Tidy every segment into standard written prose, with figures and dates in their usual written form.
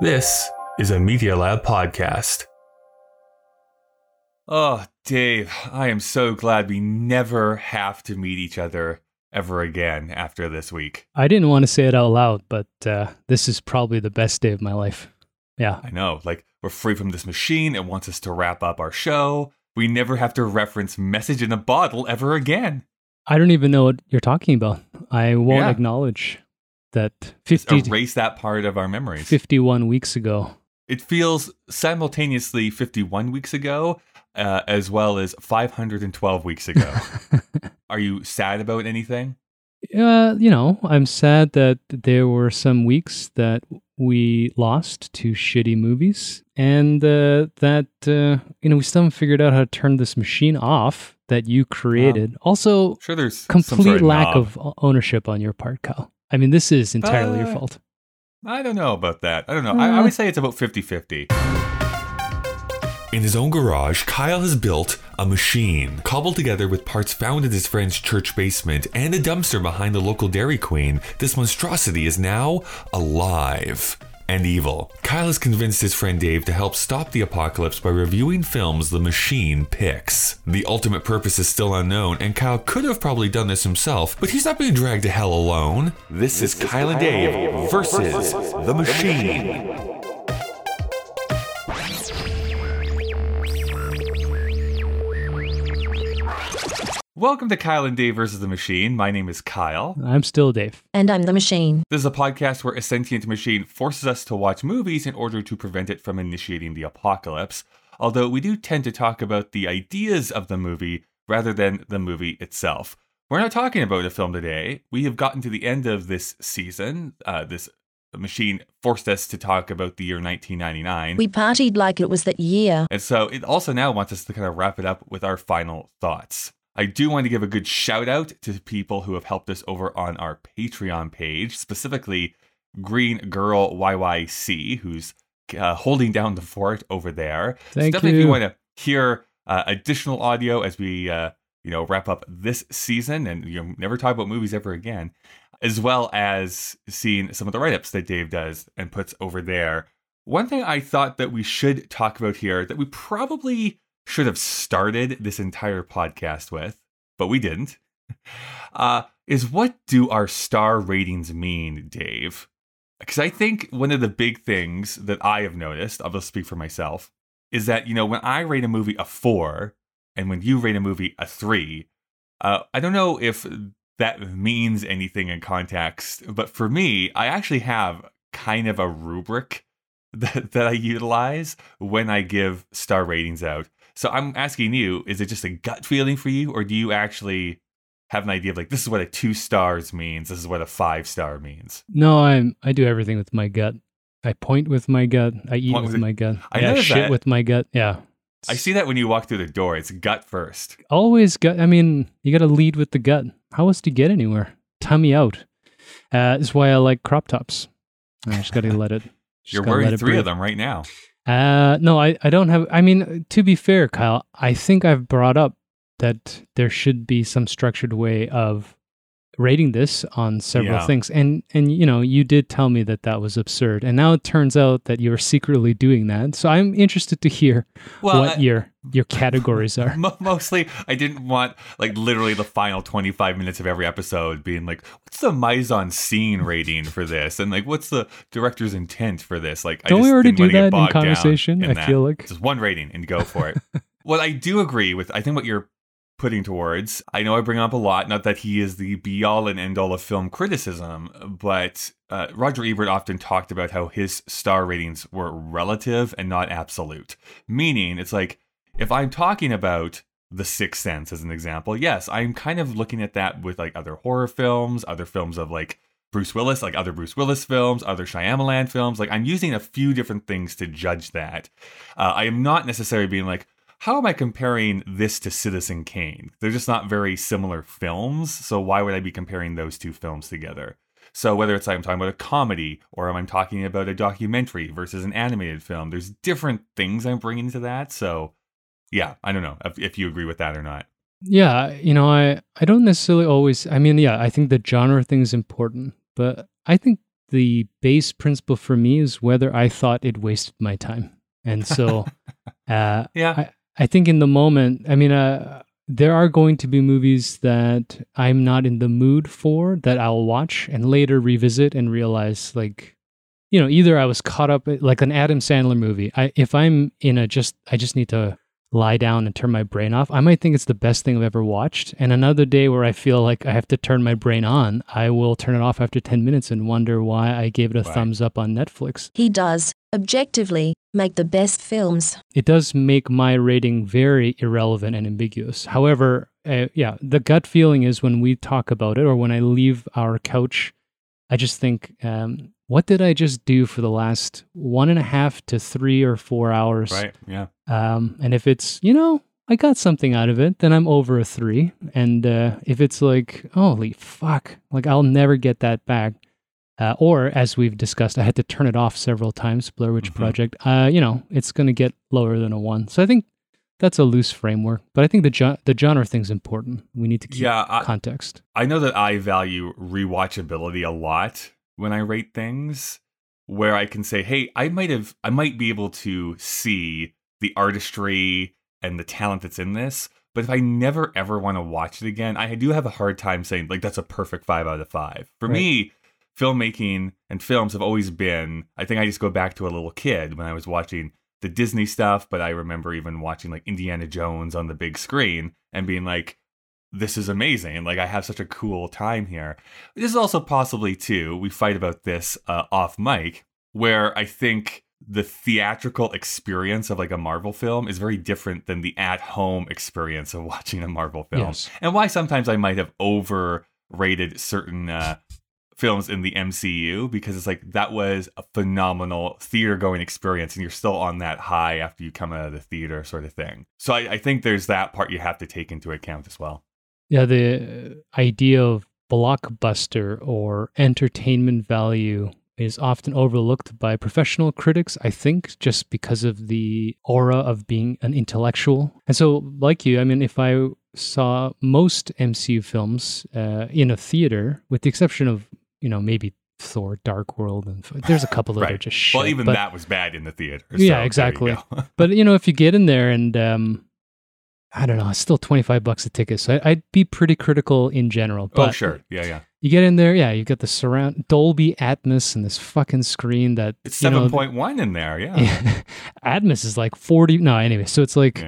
This is a Media Lab podcast. Oh, Dave, I am so glad we never have to meet each other ever again after this week. I didn't want to say it out loud, but this is probably the best day of my life. Yeah. I know. Like, we're free from this machine. It wants us to wrap up our show. We never have to reference Message in a Bottle ever again. I don't even know what you're talking about. I won't acknowledge that. Just erase that part of our memories. 51 weeks ago. It feels simultaneously 51 weeks ago, as well as 512 weeks ago. Are you sad about anything? I'm sad that there were some weeks that we lost to shitty movies, and we still haven't figured out how to turn this machine off that you created. Also, sure, there's complete sort of lack of ownership on your part, Kyle. I mean, this is entirely your fault. I don't know about that. I don't know. I would say it's about 50-50. In his own garage, Kyle has built a machine, cobbled together with parts found in his friend's church basement and a dumpster behind the local Dairy Queen. This monstrosity is now alive and evil. Kyle has convinced his friend Dave to help stop the apocalypse by reviewing films the machine picks. The ultimate purpose is still unknown, and Kyle could have probably done this himself, but he's not being dragged to hell alone. This is Kyle and Dave versus the machine. Welcome to Kyle and Dave versus the Machine. My name is Kyle. I'm still Dave. And I'm the Machine. This is a podcast where a sentient machine forces us to watch movies in order to prevent it from initiating the apocalypse. Although we do tend to talk about the ideas of the movie rather than the movie itself. We're not talking about a film today. We have gotten to the end of this season. This machine forced us to talk about the year 1999. We partied like it was that year. And so it also now wants us to kind of wrap it up with our final thoughts. I do want to give a good shout out to people who have helped us over on our Patreon page, specifically Green Girl YYC, who's holding down the fort over there. Thank you. Definitely, if you want to hear additional audio as we wrap up this season and never talk about movies ever again, as well as seeing some of the write-ups that Dave does and puts over there. One thing I thought that we should talk about here that we probably should have started this entire podcast with, but we didn't, is what do our star ratings mean, Dave? Because I think one of the big things that I have noticed, I'll just speak for myself, is that, when I rate a movie a 4 and when you rate a movie a 3, I don't know if that means anything in context, but for me, I actually have kind of a rubric that I utilize when I give star ratings out. So I'm asking you, is it just a gut feeling for you, or do you actually have an idea of, like, this is what a 2 stars means, this is what a 5 star means? No, I do everything with my gut. I point with my gut. I eat with my gut. I noticed that. Shit with my gut. Yeah. I see that when you walk through the door, it's gut first. Always gut. I mean, you got to lead with the gut. How else do you get anywhere? Tummy out. That's why I like crop tops. I just got to let it. You're wearing 3 of them right now. No, I don't have. I mean, to be fair, Kyle, I think I've brought up that there should be some structured way of rating this on several things. And you did tell me that was absurd. And now it turns out that you're secretly doing that. So I'm interested to hear what your categories are. Mostly, I didn't want, like, literally the final 25 minutes of every episode being like, what's the mise-en-scene rating for this? And, like, what's the director's intent for this? Like, don't we already do that in conversation? I feel like just one rating and go for it. What I do agree with, I think what you're putting towards, I know I bring up a lot, not that he is the be-all and end-all of film criticism, but Roger Ebert often talked about how his star ratings were relative and not absolute. Meaning, it's like, if I'm talking about The Sixth Sense as an example, yes, I'm kind of looking at that with, like, other horror films, other films of, like, Bruce Willis, like other Bruce Willis films, other Shyamalan films. Like, I'm using a few different things to judge that. I am not necessarily being like, how am I comparing this to Citizen Kane? They're just not very similar films, so why would I be comparing those two films together? So whether it's I'm talking about a comedy, or I'm talking about a documentary versus an animated film, there's different things I'm bringing to that, so... Yeah, I don't know if you agree with that or not. Yeah, I don't necessarily always... I mean, yeah, I think the genre thing is important, but I think the base principle for me is whether I thought it wasted my time. And so, I think in the moment, I mean, there are going to be movies that I'm not in the mood for that I'll watch and later revisit and realize, like, you know, either I was caught up, like an Adam Sandler movie. If I'm in a I just need to lie down and turn my brain off, I might think it's the best thing I've ever watched. And another day where I feel like I have to turn my brain on, I will turn it off after 10 minutes and wonder why I gave it a thumbs up on Netflix. He does, objectively, make the best films. It does make my rating very irrelevant and ambiguous. However, the gut feeling is when we talk about it or when I leave our couch, I just think, what did I just do for the last 1.5 to 3 or 4 hours? Right, yeah. And if it's, you know, I got something out of it, then I'm over a 3. And if it's like, holy fuck, like I'll never get that back. Or as we've discussed, I had to turn it off several times, Blair Witch Project, you know, it's going to get lower than a 1. So I think that's a loose framework, but I think the genre thing's important. We need to keep context. I know that I value rewatchability a lot when I rate things, where I can say, hey, I might be able to see the artistry and the talent that's in this, but if I never ever want to watch it again, I do have a hard time saying, like, that's a perfect 5 out of 5. For me, filmmaking and films have always been, I think I just go back to a little kid when I was watching the Disney stuff, but I remember even watching like Indiana Jones on the big screen and being like, this is amazing. Like, I have such a cool time here. This is also possibly too, we fight about this off mic, where I think the theatrical experience of like a Marvel film is very different than the at-home experience of watching a Marvel film. Yes. And why sometimes I might have overrated certain films in the MCU, because it's like, that was a phenomenal theater going experience and you're still on that high after you come out of the theater sort of thing. So I think there's that part you have to take into account as well. Yeah, the idea of blockbuster or entertainment value is often overlooked by professional critics, I think, just because of the aura of being an intellectual. And so, like you, I mean, if I saw most MCU films in a theater, with the exception of, you know, maybe Thor, Dark World, and there's a couple that are just shit. Well, even that was bad in the theater. Yeah, so exactly. You but, you know, if you get in there and, I don't know, it's still $25 a ticket, so I'd be pretty critical in general. But you get in there, you got the surround Dolby Atmos and this fucking screen that it's 7.1 in there, Atmos is like 40. No, anyway, so it's like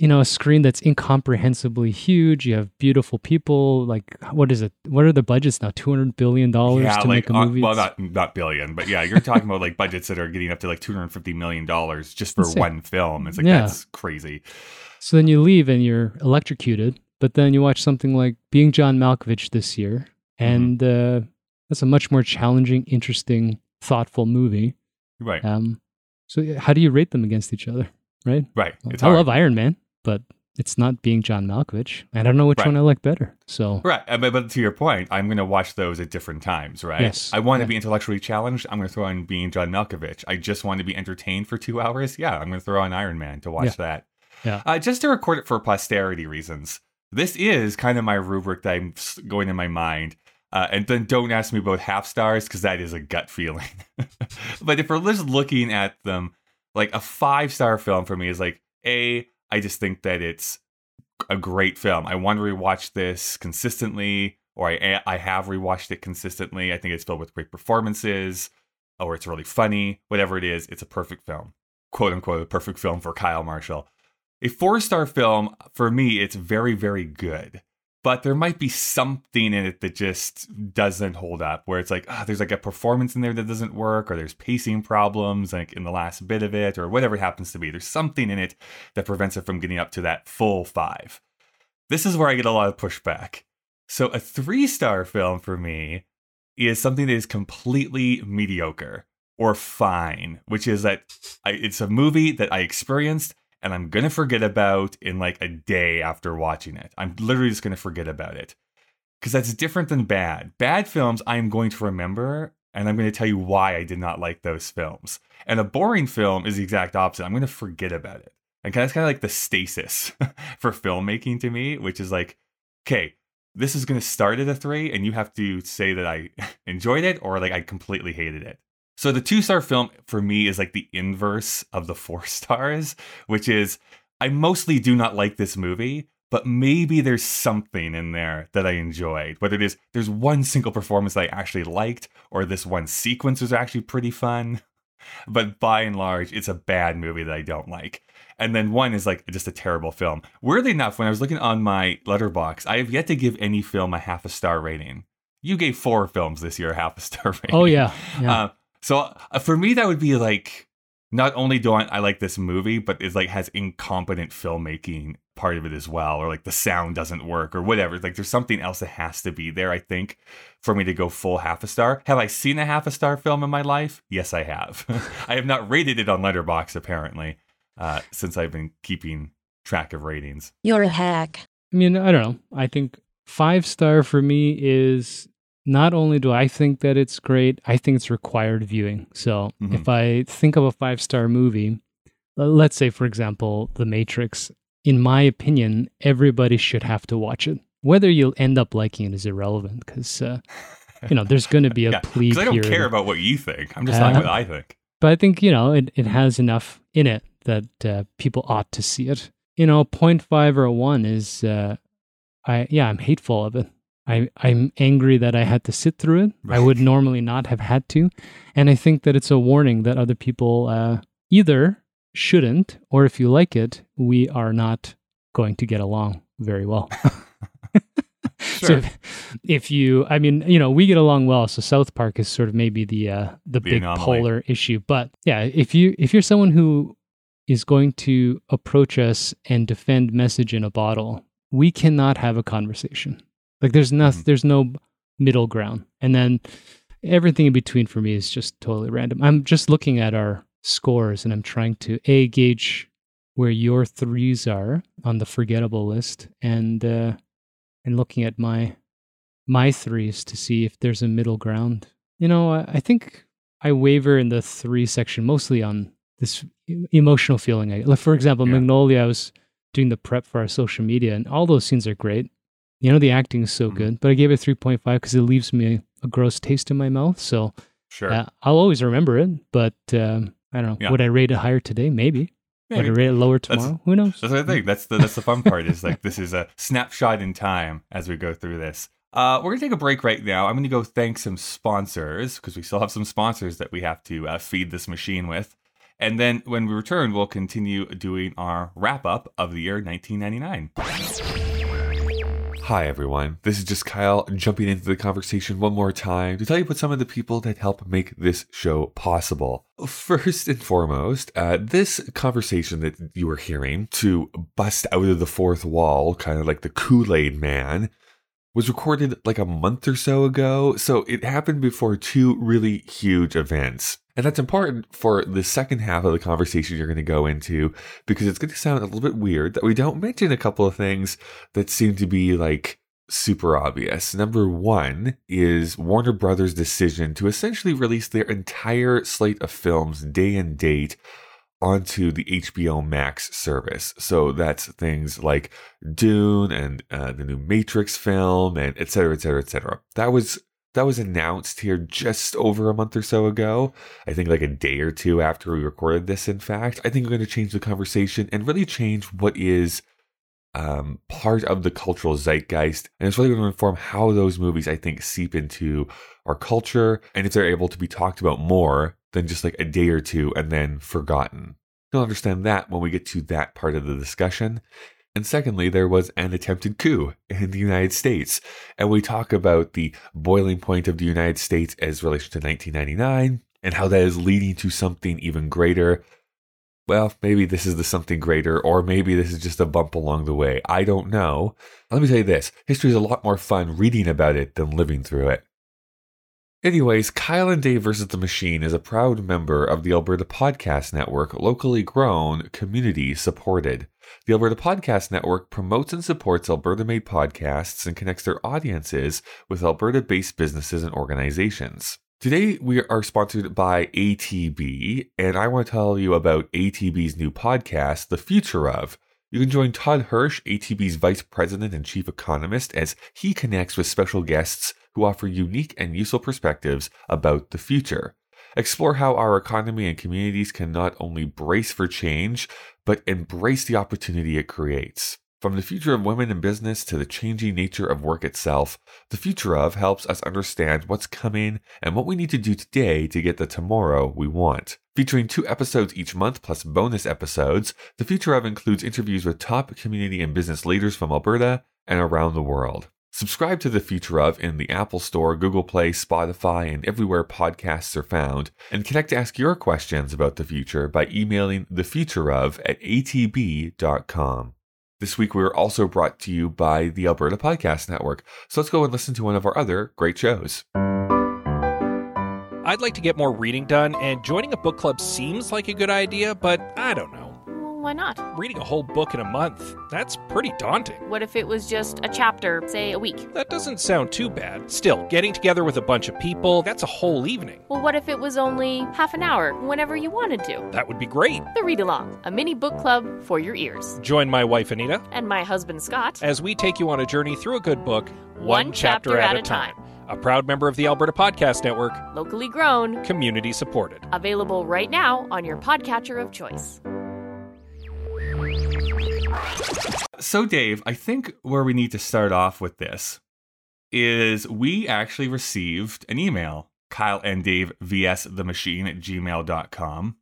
you know, a screen that's incomprehensibly huge. You have beautiful people. Like, what is it? What are the budgets now? $200 billion to make a movie. Well, not billion, but yeah, you're talking about like budgets that are getting up to like $250 million just for one film. It's like that's crazy. So then you leave and you're electrocuted, but then you watch something like Being John Malkovich this year, and that's a much more challenging, interesting, thoughtful movie. Right. So how do you rate them against each other? Right. Right. It's hard. I love Iron Man, but it's not Being John Malkovich. I don't know which one I like better. So but to your point, I'm going to watch those at different times, right? Yes. I want to be intellectually challenged. I'm going to throw on Being John Malkovich. I just want to be entertained for 2 hours. Yeah, I'm going to throw on Iron Man to watch that. Yeah. Just to record it for posterity reasons. This is kind of my rubric that I'm going in my mind. And then don't ask me about half stars, because that is a gut feeling. But if we're just looking at them, like a 5-star film for me is like, I just think that it's a great film. I want to rewatch this consistently, or I have rewatched it consistently. I think it's filled with great performances, or it's really funny. Whatever it is, it's a perfect film. Quote unquote, a perfect film for Kyle Marshall. A 4-star film, for me, it's very, very good. But there might be something in it that just doesn't hold up, where it's like, there's like a performance in there that doesn't work, or there's pacing problems like in the last bit of it, or whatever it happens to be. There's something in it that prevents it from getting up to that full 5. This is where I get a lot of pushback. So a 3-star film for me is something that is completely mediocre or fine, which is that it's a movie that I experienced and I'm going to forget about in like a day after watching it. I'm literally just going to forget about it. Because that's different than bad. Bad films I'm going to remember, and I'm going to tell you why I did not like those films. And a boring film is the exact opposite. I'm going to forget about it. And that's kind of like the stasis for filmmaking to me, which is like, okay, this is going to start at a 3, and you have to say that I enjoyed it or like I completely hated it. So the 2-star film for me is like the inverse of the 4 stars, which is I mostly do not like this movie, but maybe there's something in there that I enjoyed. Whether it is there's one single performance that I actually liked, or this one sequence was actually pretty fun. But by and large, it's a bad movie that I don't like. And then 1 is like just a terrible film. Weirdly enough, when I was looking on my Letterboxd, I have yet to give any film a 0.5-star rating. You gave 4 films this year a 0.5-star rating. Oh, yeah. So for me, that would be like, not only do I like this movie, but it's like has incompetent filmmaking part of it as well. Or like the sound doesn't work or whatever. Like there's something else that has to be there, I think, for me to go full 0.5-star. Have I seen a 0.5-star film in my life? Yes, I have. I have not rated it on Letterboxd, apparently, since I've been keeping track of ratings. You're a hack. I mean, I don't know. I think 5-star for me is... Not only do I think that it's great, I think it's required viewing. So if I think of a 5-star movie, let's say, for example, The Matrix, in my opinion, everybody should have to watch it. Whether you'll end up liking it is irrelevant because, you know, there's going to be a plea because I don't care about what you think. I'm just talking what I think. But I think, you know, it has enough in it that people ought to see it. You know, 0.5 or a 1 is, I'm hateful of it. I'm angry that I had to sit through it. Right. I would normally not have had to. And I think that it's a warning that other people either shouldn't, or if you like it, we are not going to get along very well. Sure. So if you, I mean, you know, we get along well. So South Park is sort of maybe the big anomaly. Polar issue. But yeah, if you're someone who is going to approach us and defend Message in a Bottle, we cannot have a conversation. Like there's no middle ground. And then everything in between for me is just totally random. I'm just looking at our scores and I'm trying to gauge where your 3s are on the forgettable list and looking at my 3s to see if there's a middle ground. You know, I think I waver in the 3 section mostly on this emotional feeling. For example, Magnolia, I was doing the prep for our social media and all those scenes are great. You know, the acting is so good, but I gave it 3.5 because it leaves me a gross taste in my mouth. So sure. I'll always remember it, but I don't know. Yeah. Would I rate it higher today? Maybe. Would I rate it lower tomorrow? Who knows? That's what I think. That's the fun part is like this is a snapshot in time as we go through this. We're going to take a break right now. I'm going to go thank some sponsors because we still have some sponsors that we have to feed this machine with. And then when we return, we'll continue doing our wrap-up of the year 1999. Hi everyone, this is just Kyle jumping into the conversation one more time to tell you about some of the people that help make this show possible. First and foremost, this conversation that you are hearing to bust out of the fourth wall, kind of like the Kool-Aid Man, was recorded like a month or so ago, so it happened before 2 really huge events. And that's important for the second half of the conversation you're going to go into, because it's going to sound a little bit weird that we don't mention a couple of things that seem to be like super obvious. Number 1 is Warner Brothers' decision to essentially release their entire slate of films day and date onto the HBO Max service. So that's things like Dune and the new Matrix film and et cetera, et cetera, et cetera. That was announced here just over a month or so ago. I think like a day or 2 after we recorded this, in fact. I think we're going to change the conversation and really change what is part of the cultural zeitgeist. And it's really going to inform how those movies, I think, seep into our culture and if they're able to be talked about more than just like a day or 2 and then forgotten. You'll understand that when we get to that part of the discussion. And secondly, there was an attempted coup in the United States. And we talk about the boiling point of the United States as relation to 1999 and how that is leading to something even greater. Well, maybe this is the something greater, or maybe this is just a bump along the way. I don't know. Let me tell you this. History is a lot more fun reading about it than living through it. Anyways, Kyle and Dave vs. The Machine is a proud member of the Alberta Podcast Network, locally grown, community supported. The Alberta Podcast Network promotes and supports Alberta-made podcasts and connects their audiences with Alberta-based businesses and organizations. Today, we are sponsored by ATB, and I want to tell you about ATB's new podcast, The Future Of, You can join Todd Hirsch, ATB's Vice President and Chief Economist, as he connects with special guests who offer unique and useful perspectives about the future. Explore how our economy and communities can not only brace for change, but embrace the opportunity it creates. From the future of women in business to the changing nature of work itself, The Future Of helps us understand what's coming and what we need to do today to get the tomorrow we want. Featuring 2 episodes each month plus bonus episodes, The Future Of includes interviews with top community and business leaders from Alberta and around the world. Subscribe to The Future Of in the Apple Store, Google Play, Spotify, and everywhere podcasts are found, and connect to ask your questions about the future by emailing thefutureof@atb.com. This week, we are also brought to you by the Alberta Podcast Network. So let's go and listen to one of our other great shows. I'd like to get more reading done, and joining a book club seems like a good idea, but I don't know. Why not? Reading a whole book in a month, that's pretty daunting. What if it was just a chapter, say a week? That doesn't sound too bad. Still, getting together with a bunch of people, that's a whole evening. Well, what if it was only half an hour, whenever you wanted to? That would be great. The Read Along, a mini book club for your ears. Join my wife, Anita. And my husband, Scott. As we take you on a journey through a good book, one chapter at a time. A proud member of the Alberta Podcast Network. Locally grown. Community supported. Available right now on your podcatcher of choice. So, Dave, I think where we need to start off with this is we actually received an email, kyleanddavevsthemachine@gmail.com,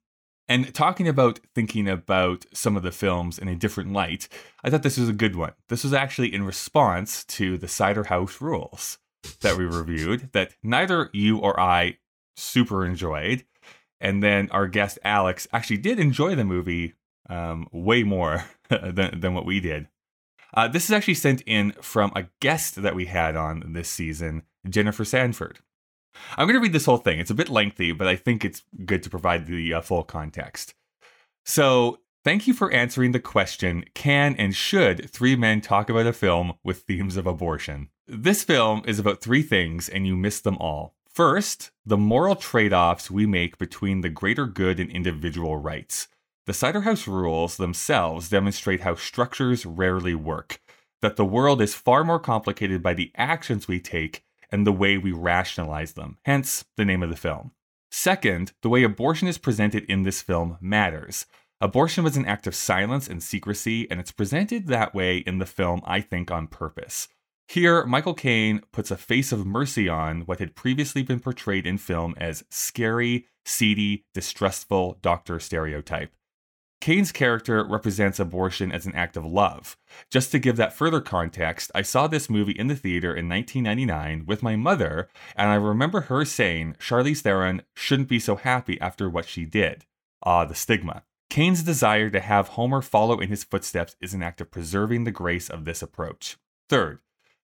and talking about thinking about some of the films in a different light, I thought this was a good one. This was actually in response to the Cider House Rules that we reviewed that neither you or I super enjoyed, and then our guest Alex actually did enjoy the movie way more than what we did. This is actually sent in from a guest that we had on this season, Jennifer Sanford. I'm going to read this whole thing. It's a bit lengthy, but I think it's good to provide the full context. So, thank you for answering the question, can and should 3 men talk about a film with themes of abortion? This film is about 3 things, and you missed them all. First, the moral trade-offs we make between the greater good and individual rights. The Cider House Rules themselves demonstrate how structures rarely work, that the world is far more complicated by the actions we take and the way we rationalize them, hence the name of the film. Second, the way abortion is presented in this film matters. Abortion was an act of silence and secrecy, and it's presented that way in the film, I think, on purpose. Here, Michael Caine puts a face of mercy on what had previously been portrayed in film as scary, seedy, distrustful doctor stereotype. Caine's character represents abortion as an act of love. Just to give that further context, I saw this movie in the theater in 1999 with my mother, and I remember her saying Charlize Theron shouldn't be so happy after what she did. The stigma. Caine's desire to have Homer follow in his footsteps is an act of preserving the grace of this approach. Third,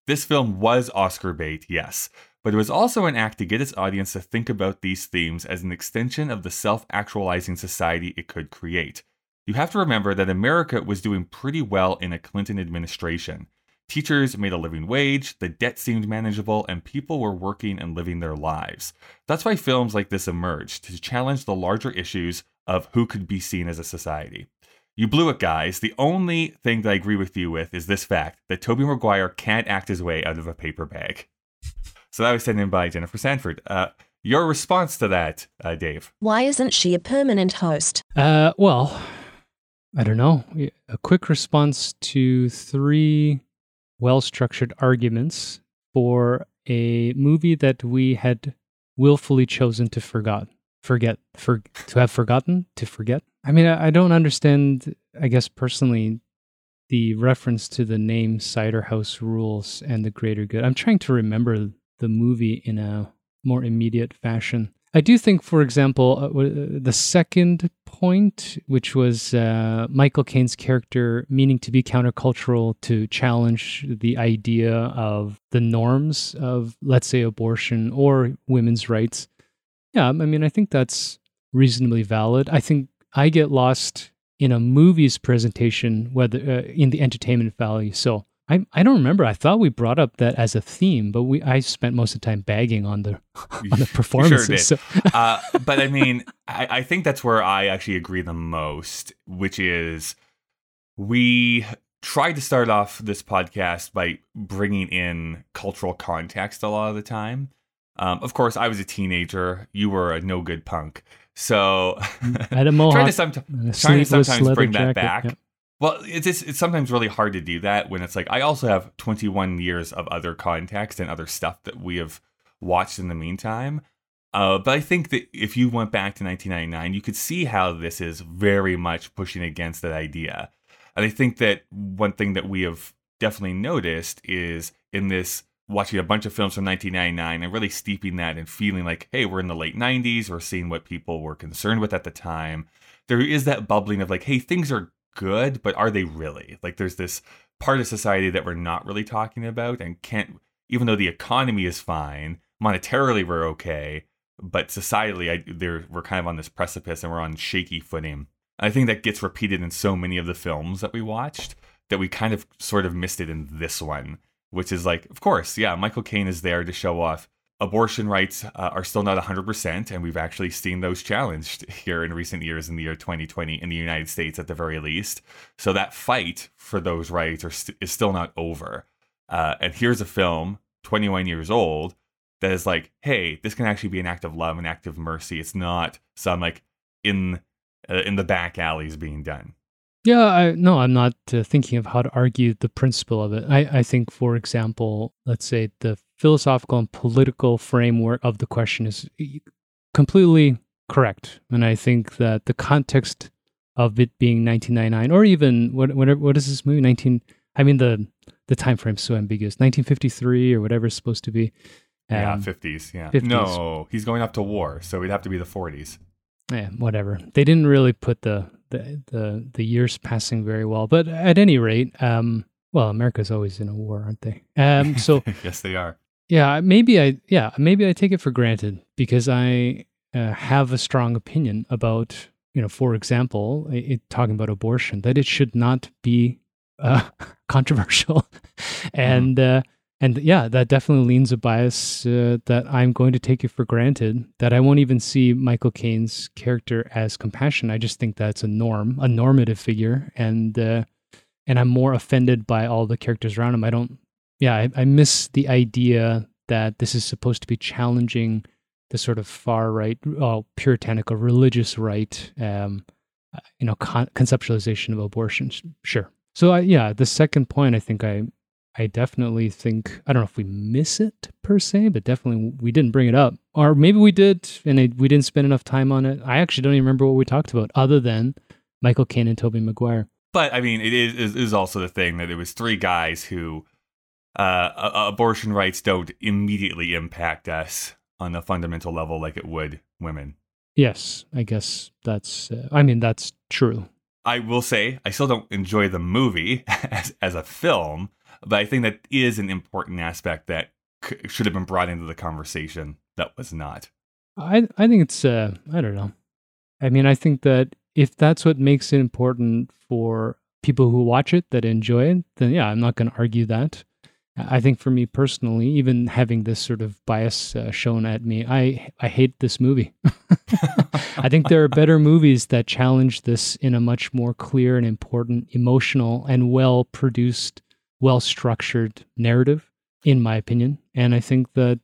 this film was Oscar bait, yes, but it was also an act to get its audience to think about these themes as an extension of the self-actualizing society it could create. You have to remember that America was doing pretty well in a Clinton administration. Teachers made a living wage, the debt seemed manageable, and people were working and living their lives. That's why films like this emerged, to challenge the larger issues of who could be seen as a society. You blew it, guys. The only thing that I agree with you with is this fact that Tobey Maguire can't act his way out of a paper bag. So that was sent in by Jennifer Sanford. Your response to that, Dave? Why isn't she a permanent host? Well, I don't know. A quick response to 3 well-structured arguments for a movie that we had willfully chosen to forget. I mean, I don't understand, I guess personally, the reference to the name Cider House Rules and the greater good. I'm trying to remember the movie in a more immediate fashion. I do think, for example, the second point, which was Michael Caine's character meaning to be countercultural to challenge the idea of the norms of, let's say, abortion or women's rights. Yeah, I mean, I think that's reasonably valid. I think I get lost in a movie's presentation, whether in the entertainment value. So I don't remember. I thought we brought up that as a theme, but I spent most of the time bagging on the performances. Sure did. So. But I mean, I think that's where I actually agree the most, which is We tried to start off this podcast by bringing in cultural context a lot of the time. Of course, I was a teenager. You were a no good punk. So trying to sometimes bring that back. Yep. Well, it's sometimes really hard to do that when it's like, I also have 21 years of other context and other stuff that we have watched in the meantime. But I think that if you went back to 1999, you could see how this is very much pushing against that idea. And I think that one thing that we have definitely noticed is in this watching a bunch of films from 1999 and really steeping that and feeling like, hey, we're in the late 90s, we're seeing what people were concerned with at the time. There is that bubbling of like, hey, things are good, but are they really? Like there's this part of society that we're not really talking about and can't, even though the economy is fine, monetarily we're okay, but societally we're kind of on this precipice and we're on shaky footing. I think that gets repeated in so many of the films that we watched that we kind of sort of missed it in this one, which is like, of course, yeah, Michael Caine is there to show off abortion rights are still not 100%. And we've actually seen those challenged here in recent years in the year 2020 in the United States at the very least. So that fight for those rights is still not over. And here's a film, 21 years old, that is like, hey, this can actually be an act of love, an act of mercy. It's not some like in the back alleys being done. Yeah, I'm not thinking of how to argue the principle of it. I think, for example, let's say the philosophical and political framework of the question is completely correct. And I think that the context of it being 1999 or even what is this movie? The time frame is so ambiguous. 1953 or whatever it's supposed to be. Yeah, 50s. Yeah. 50s. No, he's going up to war. So it'd have to be the 40s. Yeah, whatever. They didn't really put the years passing very well. But at any rate, well, America's always in a war, aren't they? So yes, they are. Yeah, maybe I take it for granted because I have a strong opinion about, for example, talking about abortion, that it should not be controversial, and yeah, that definitely leans a bias that I'm going to take it for granted, that I won't even see Michael Caine's character as compassion. I just think that's a normative figure. And I'm more offended by all the characters around him. I miss the idea that this is supposed to be challenging the sort of far right, puritanical religious right, conceptualization of abortion. Sure. So the second point, I think I definitely think, I don't know if we miss it per se, but definitely we didn't bring it up. Or maybe we did, and we didn't spend enough time on it. I actually don't even remember what we talked about other than Michael Caine and Tobey Maguire. But, I mean, it is also the thing that it was three guys who abortion rights don't immediately impact us on a fundamental level like it would women. Yes, I guess that's true. I will say I still don't enjoy the movie as a film. But I think that is an important aspect that should have been brought into the conversation that was not. I think it's, I don't know. I mean, I think that if that's what makes it important for people who watch it, that enjoy it, then yeah, I'm not going to argue that. I think for me personally, even having this sort of bias shown at me, I hate this movie. I think there are better movies that challenge this in a much more clear and important, emotional and well-produced, well-structured narrative, in my opinion. And I think that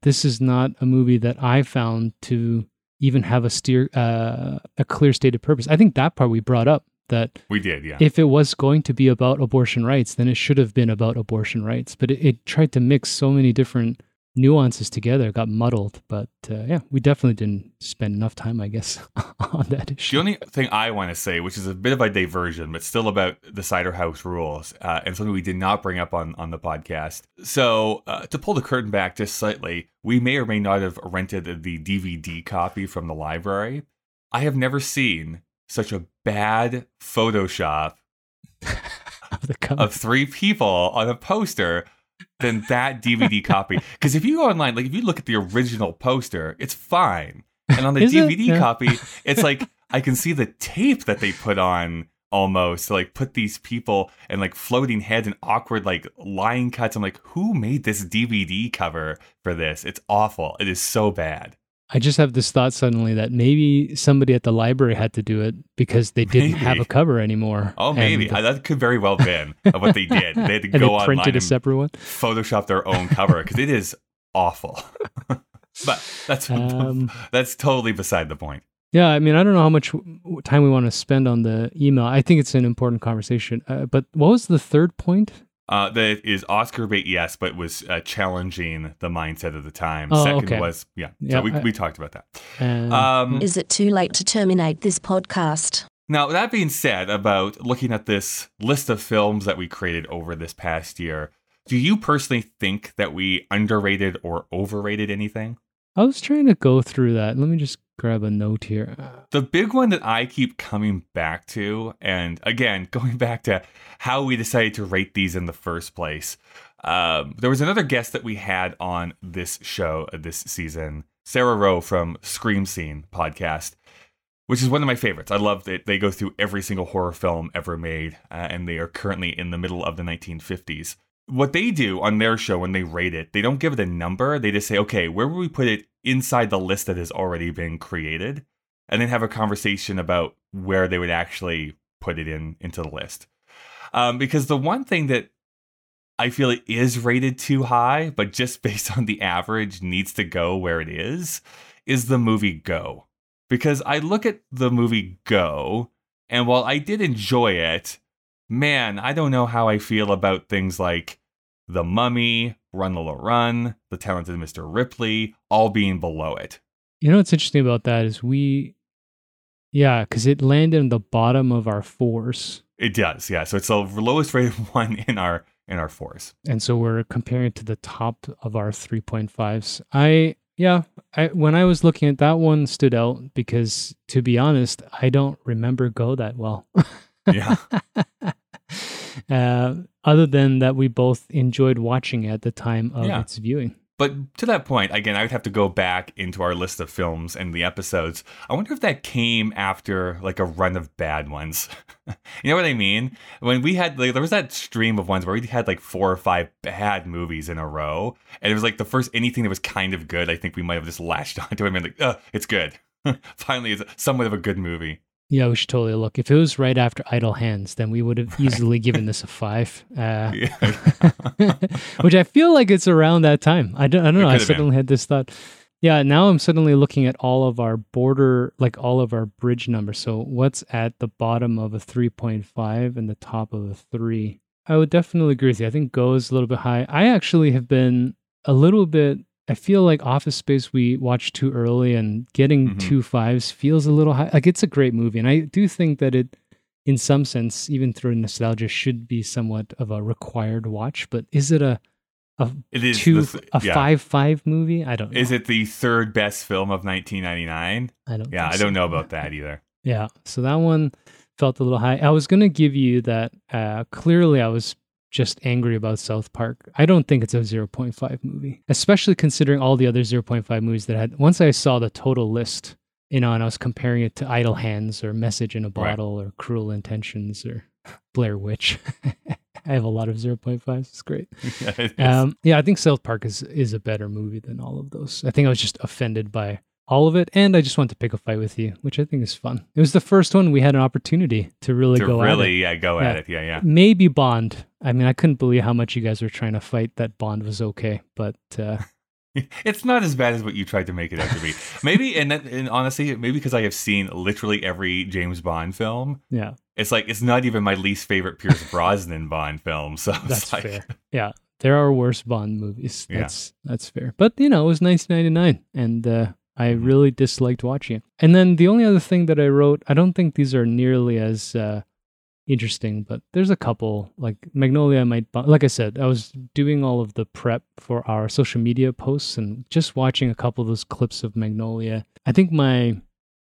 this is not a movie that I found to even have a clear stated purpose. I think that part we brought up, that we did, yeah. If it was going to be about abortion rights, then it should have been about abortion rights. But it tried to mix so many different nuances together, it got muddled. But we definitely didn't spend enough time, I guess, on that issue. The only thing I want to say, which is a bit of a diversion, but still about the Cider House Rules, and something we did not bring up on the podcast. So to pull the curtain back just slightly, we may or may not have rented the DVD copy from the library. I have never seen such a bad Photoshop of three people on a poster than that DVD copy. Because if you go online, like if you look at the original poster, it's fine. And on the DVD copy, it's like, I can see the tape that they put on almost to like put these people and like floating heads and awkward like line cuts. I'm like, who made this DVD cover for this? It's awful. It is so bad. I just have this thought suddenly that maybe somebody at the library had to do it because they didn't have a cover anymore. Oh, maybe. That could very well have been what they did. They had to go online printed a separate one, Photoshop their own cover, because it is awful. But that's totally beside the point. Yeah, I mean, I don't know how much time we want to spend on the email. I think it's an important conversation. But what was the third point? That is Oscar bait, yes, but was challenging the mindset of the time. Oh, second was, so we talked about that. Is it too late to terminate this podcast? Now, that being said, about looking at this list of films that we created over this past year, do you personally think that we underrated or overrated anything? I was trying to go through that. Let me just grab a note here. The big one that I keep coming back to, and again, going back to how we decided to rate these in the first place. There was another guest that we had on this show this season, Sarah Rowe from Scream Scene podcast, which is one of my favorites. I love that they go through every single horror film ever made, and they are currently in the middle of the 1950s. What they do on their show when they rate it, they don't give it a number. They just say, okay, where would we put it inside the list that has already been created? And then have a conversation about where they would actually put it into the list. Because the one thing that I feel it is rated too high, but just based on the average needs to go where it is the movie Go. Because I look at the movie Go, and while I did enjoy it, man, I don't know how I feel about things like The Mummy, Run Lola Run, The Talented Mr. Ripley, all being below it. You know what's interesting about that is because it landed in the bottom of our fours. It does, yeah. So it's the lowest rated one in our fours. And so we're comparing it to the top of our 3.5s. When I was looking at that one, stood out because, to be honest, I don't remember Go that well. Yeah. Other than that, we both enjoyed watching it at the time of its viewing. But to that point, again, I would have to go back into our list of films and the episodes. I wonder if that came after like a run of bad ones. You know what I mean? When we had, like, there was that stream of ones where we had like 4 or 5 bad movies in a row. And it was like the first, anything that was kind of good, I think we might have just latched onto it and been like, it's good. Finally, it's somewhat of a good movie. Yeah, we should totally look. If it was right after Idle Hands, then we would have easily given this a 5. Which I feel like it's around that time. I don't know. I suddenly had this thought. Yeah, now I'm suddenly looking at all of our border, like all of our bridge numbers. So what's at the bottom of a 3.5 and the top of a 3? I would definitely agree with you. I think Go is a little bit high. I actually have been a little bit... I feel like Office Space we watched too early, and getting 2.5s feels a little high. Like, it's a great movie. And I do think that it, in some sense, even through nostalgia, should be somewhat of a required watch. But is it a 5.5 movie? I don't know. Is it the third best film of 1999? I don't know about that either. Yeah. So that one felt a little high. I was going to give you that. Clearly, I was just angry about South Park. I don't think it's a 0.5 movie, especially considering all the other 0.5 movies that had. Once I saw the total list, and I was comparing it to Idle Hands or Message in a Bottle or Cruel Intentions or Blair Witch. I have a lot of 0.5s. It's great. Yeah, it I think South Park is a better movie than all of those. I think I was just offended by all of it, and I just want to pick a fight with you, which I think is fun. It was the first one we had an opportunity to really go at it. Maybe Bond. I mean, I couldn't believe how much you guys were trying to fight that Bond was okay, but it's not as bad as what you tried to make it out to be. Maybe, and honestly, maybe because I have seen literally every James Bond film. Yeah, it's like it's not even my least favorite Pierce Brosnan Bond film. So that's fair. Yeah, there are worse Bond movies. That's fair. But it was 1999, and I really disliked watching it. And then the only other thing that I wrote, I don't think these are nearly as interesting, but there's a couple, like Magnolia like I said, I was doing all of the prep for our social media posts and just watching a couple of those clips of Magnolia. I think my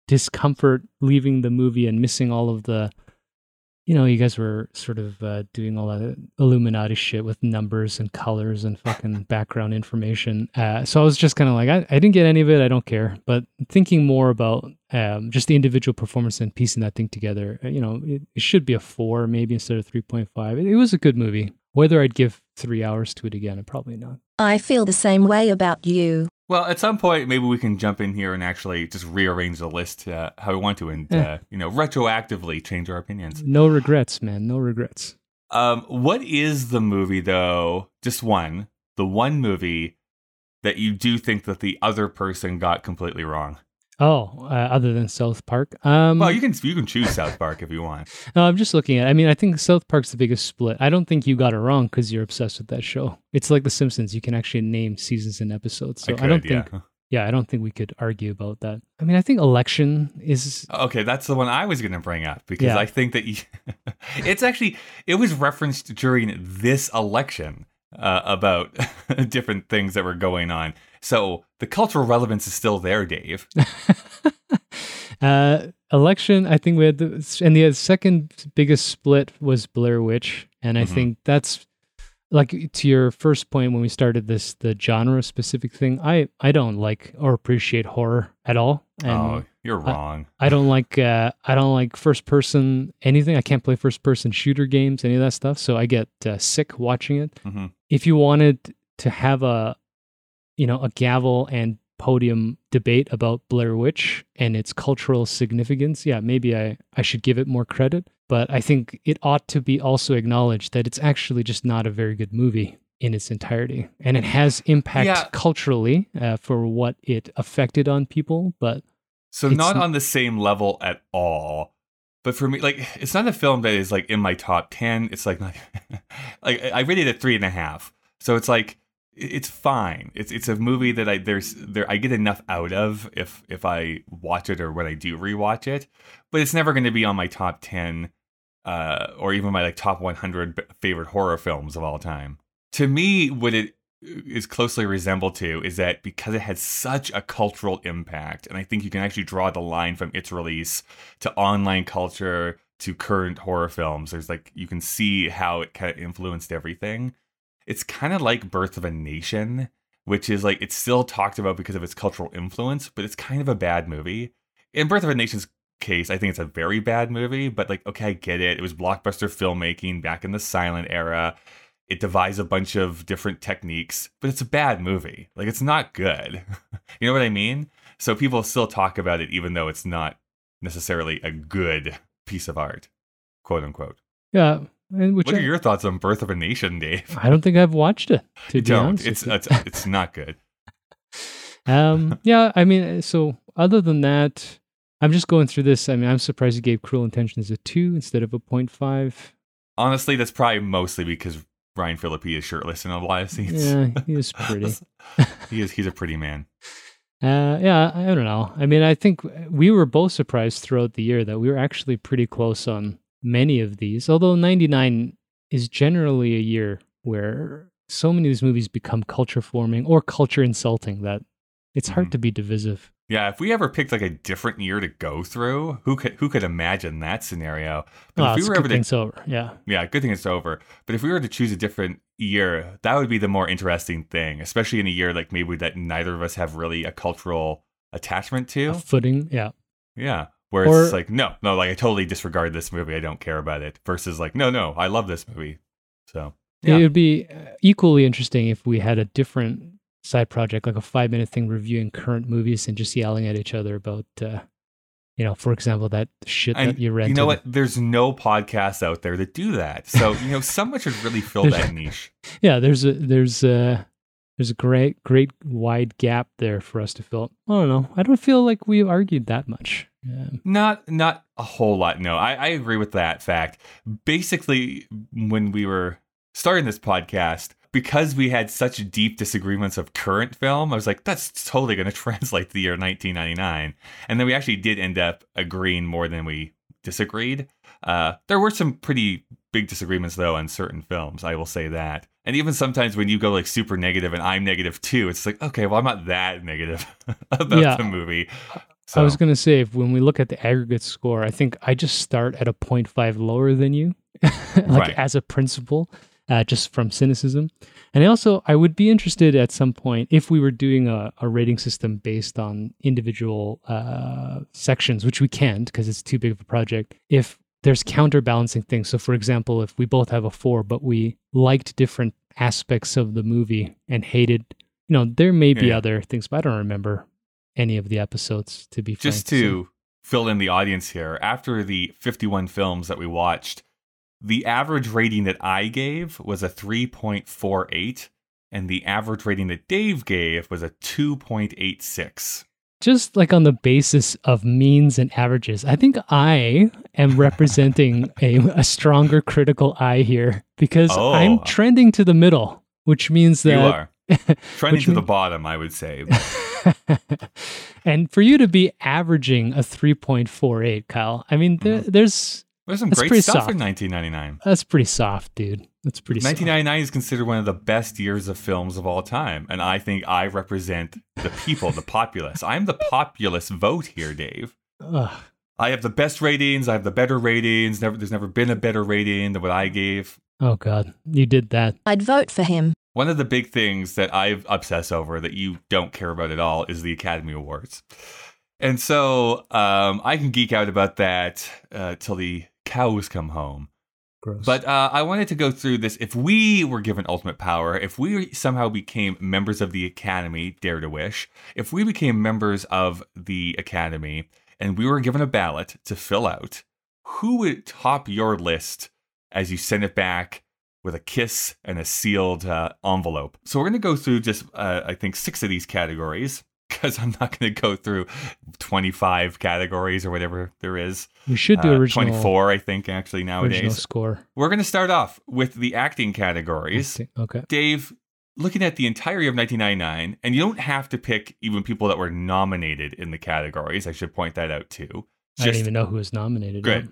discomfort leaving the movie and missing all of the, you guys were sort of doing all that Illuminati shit with numbers and colors and fucking background information. So I was just kind of like, I didn't get any of it. I don't care. But thinking more about just the individual performance and piecing that thing together, it should be a 4 maybe instead of 3.5. It was a good movie. Whether I'd give 3 hours to it again, probably not. I feel the same way about you. Well, at some point, maybe we can jump in here and actually just rearrange the list how we want to and, retroactively change our opinions. No regrets, man. No regrets. What is the movie, though, just one, the one movie that you do think that the other person got completely wrong? Oh, other than South Park? Well, you can choose South Park if you want. No, I'm just looking at it. I mean, I think South Park's the biggest split. I don't think you got it wrong because you're obsessed with that show. It's like The Simpsons. You can actually name seasons and episodes. So I don't think we could argue about that. I mean, I think Election is... Okay, that's the one I was going to bring up because I think that it was referenced during this election about different things that were going on. So the cultural relevance is still there, Dave. Election, I think we had... The second biggest split was Blair Witch. And I think that's... Like, to your first point when we started this, the genre-specific thing, I don't like or appreciate horror at all. And you're wrong. I don't like first-person anything. I can't play first-person shooter games, any of that stuff, so I get sick watching it. Mm-hmm. If you wanted to have a gavel and podium debate about Blair Witch and its cultural significance, maybe I should give it more credit. But I think it ought to be also acknowledged that it's actually just not a very good movie in its entirety. And it has impact culturally for what it affected on people. But so not on the same level at all. But for me, like, it's not a film that is like in my top 10. It's like, not, like I rated it 3.5. So it's like, it's fine. It's a movie that I get enough out of if I watch it or when I do rewatch it, but it's never going to be on my top 10 or even my like top 100 favorite horror films of all time. To me, what it is closely resembled to is that because it had such a cultural impact, and I think you can actually draw the line from its release to online culture to current horror films. There's like you can see how it kind of influenced everything. It's kind of like Birth of a Nation, which is like, it's still talked about because of its cultural influence, but it's kind of a bad movie. In Birth of a Nation's case, I think it's a very bad movie, but like, okay, I get it. It was blockbuster filmmaking back in the silent era. It devised a bunch of different techniques, but it's a bad movie. Like, it's not good. You know what I mean? So people still talk about it, even though it's not necessarily a good piece of art, quote unquote. Yeah. What are your thoughts on Birth of a Nation, Dave? I don't think I've watched it. It's not good. Yeah, I mean, so other than that, I'm just going through this. I mean, I'm surprised you gave Cruel Intentions a 2 instead of a 0.5. Honestly, that's probably mostly because Ryan Phillippe is shirtless in a lot of scenes. Yeah, he is pretty. He's a pretty man. Yeah, I don't know. I mean, I think we were both surprised throughout the year that we were actually pretty close on many of these, although 99 is generally a year where so many of these movies become culture forming or culture insulting that it's hard to be divisive. Yeah, if we ever picked like a different year to go through, who could imagine that scenario? But if we were ever to, over. Yeah, good thing it's over. But if we were to choose a different year, that would be the more interesting thing, especially in a year like maybe that neither of us have really a cultural attachment to. A footing, yeah. Where it's like, no, like I totally disregard this movie. I don't care about it. Versus like, no, I love this movie. So yeah. It would be equally interesting if we had a different side project, like a 5-minute thing reviewing current movies and just yelling at each other about, for example, that shit that you rented. You know what? There's no podcasts out there that do that. So, someone should really fill that niche. Yeah, there's a great wide gap there for us to fill. I don't know. I don't feel like we argued that much. Yeah. Not a whole lot. No, I agree with that fact. Basically, when we were starting this podcast, because we had such deep disagreements of current film, I was like, that's totally going to translate to the year 1999. And then we actually did end up agreeing more than we disagreed. There were some pretty big disagreements, though, on certain films. I will say that. And even sometimes when you go like super negative and I'm negative too, it's like, okay, well, I'm not that negative about the movie. So. I was going to say, when we look at the aggregate score, I think I just start at a 0.5 lower than you, as a principle, just from cynicism. And also, I would be interested at some point, if we were doing a rating system based on individual sections, which we can't because it's too big of a project, if there's counterbalancing things. So for example, if we both have a 4, but we liked different aspects of the movie and hated you know, there may be other things, but I don't remember any of the episodes, to be frank. Just to fill in the audience here, after the 51 films that we watched, the average rating that I gave was a 3.48, and the average rating that Dave gave was a 2.86. Just like on the basis of means and averages, I think I am representing a stronger critical eye here, because I'm trending to the middle, which means that... You are. Trending to the bottom, I would say. And for you to be averaging a 3.48, Kyle, I mean, there's some great stuff in 1999. That's pretty soft, dude. That's pretty soft. 1999 is considered one of the best years of films of all time. And I think I represent the people, the populace. I'm the populace vote here, Dave. Ugh. I have the best ratings. I have the better ratings. There's never been a better rating than what I gave. Oh, God. You did that. I'd vote for him. One of the big things that I obsess over that you don't care about at all is the Academy Awards. And so I can geek out about that till the cows come home. Gross. But I wanted to go through this. If we were given ultimate power, if we somehow became members of the Academy, dare to wish, if we became members of the Academy and we were given a ballot to fill out, who would top your list as you send it back with a kiss and a sealed envelope? So we're going to go through just, I think, 6 of these categories, because I'm not going to go through 25 categories or whatever there is. We should do original. 24, I think, actually, nowadays. Original score. We're going to start off with the acting categories. Okay. Dave, looking at the entirety of 1999, and you don't have to pick even people that were nominated in the categories. I should point that out, too. I didn't even know who was nominated. Good. Yet.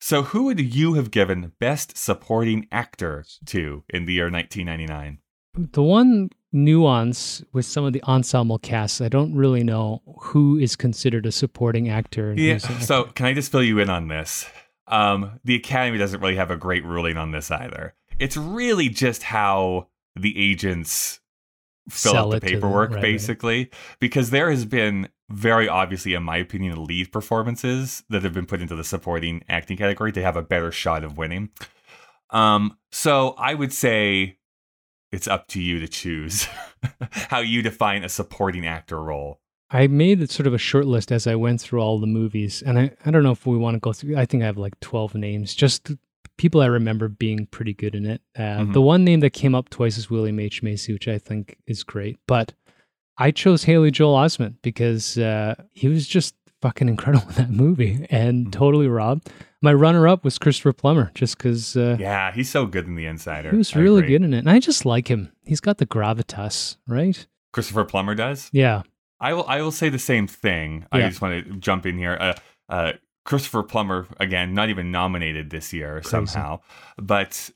So who would you have given Best Supporting Actor to in the year 1999? The one nuance with some of the ensemble casts, I don't really know who is considered a supporting actor. And yeah, so can I just fill you in on this? The Academy doesn't really have a great ruling on this either. It's really just how the agents fill out the paperwork, basically. Because there has been... very obviously, in my opinion, lead performances that have been put into the supporting acting category to have a better shot of winning. So I would say it's up to you to choose how you define a supporting actor role. I made sort of a short list as I went through all the movies. And I don't know if we want to go through. I think I have like 12 names, just people I remember being pretty good in it. The one name that came up twice is William H. Macy, which I think is great. But I chose Haley Joel Osment because he was just fucking incredible in that movie and totally robbed. My runner-up was Christopher Plummer just because... yeah, he's so good in The Insider. He was really good in it. And I just like him. He's got the gravitas, right? Christopher Plummer does? Yeah. I will say the same thing. Yeah. I just want to jump in here. Christopher Plummer, again, not even nominated this year somehow. But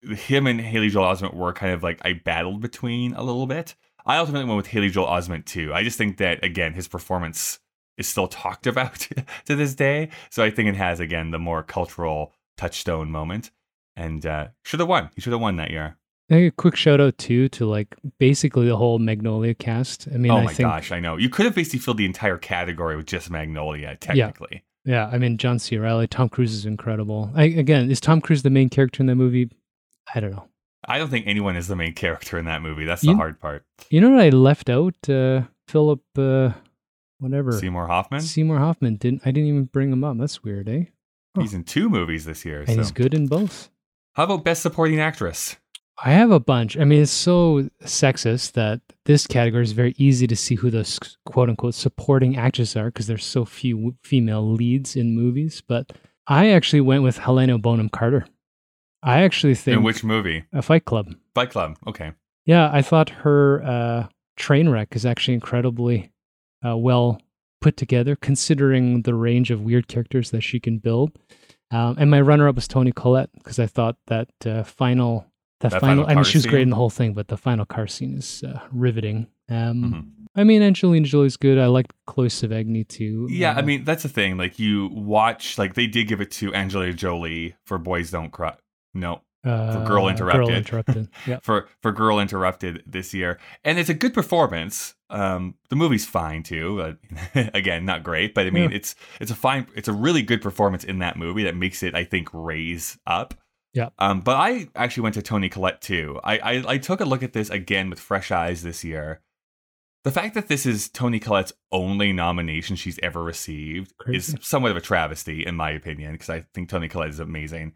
him and Haley Joel Osment were kind of like I battled between a little bit. I ultimately went with Haley Joel Osment, too. I just think that, again, his performance is still talked about to this day. So I think it has, again, the more cultural touchstone moment. And should have won. He should have won that year. A quick shout out, too, to like basically the whole Magnolia cast. I mean, gosh, I know. You could have basically filled the entire category with just Magnolia, technically. Yeah. I mean, John C. Reilly, Tom Cruise is incredible. Again, is Tom Cruise the main character in that movie? I don't know. I don't think anyone is the main character in that movie. That's the hard part. You know what I left out? Philip, whatever. Seymour Hoffman? Seymour Hoffman. I didn't even bring him up. That's weird, eh? Huh. He's in 2 movies this year. And so. He's good in both. How about Best Supporting Actress? I have a bunch. I mean, it's so sexist that this category is very easy to see who those quote-unquote supporting actors are because there's so few female leads in movies. But I actually went with Helena Bonham Carter. I actually think... In which movie? A Fight Club. Fight Club, okay. Yeah, I thought her train wreck is actually incredibly well put together, considering the range of weird characters that she can build. And my runner-up was Toni Collette, because I thought that final... I mean, she was great in the whole thing, but the final car scene is riveting. I mean, Angelina Jolie's good. I liked Chloe Sevigny too. Yeah, I mean, that's the thing. Like, you watch... Like, they did give it to Angelina Jolie for Boys Don't Cry. No, for Girl Interrupted. Girl Interrupted. Yep. for Girl Interrupted this year. And it's a good performance. The movie's fine too. Again, not great, but I mean, it's a really good performance in that movie that makes it, I think, raise up. Yeah. But I actually went to Toni Collette too. I took a look at this again with fresh eyes this year. The fact that this is Toni Collette's only nomination she's ever received is somewhat of a travesty, in my opinion, because I think Toni Collette is amazing.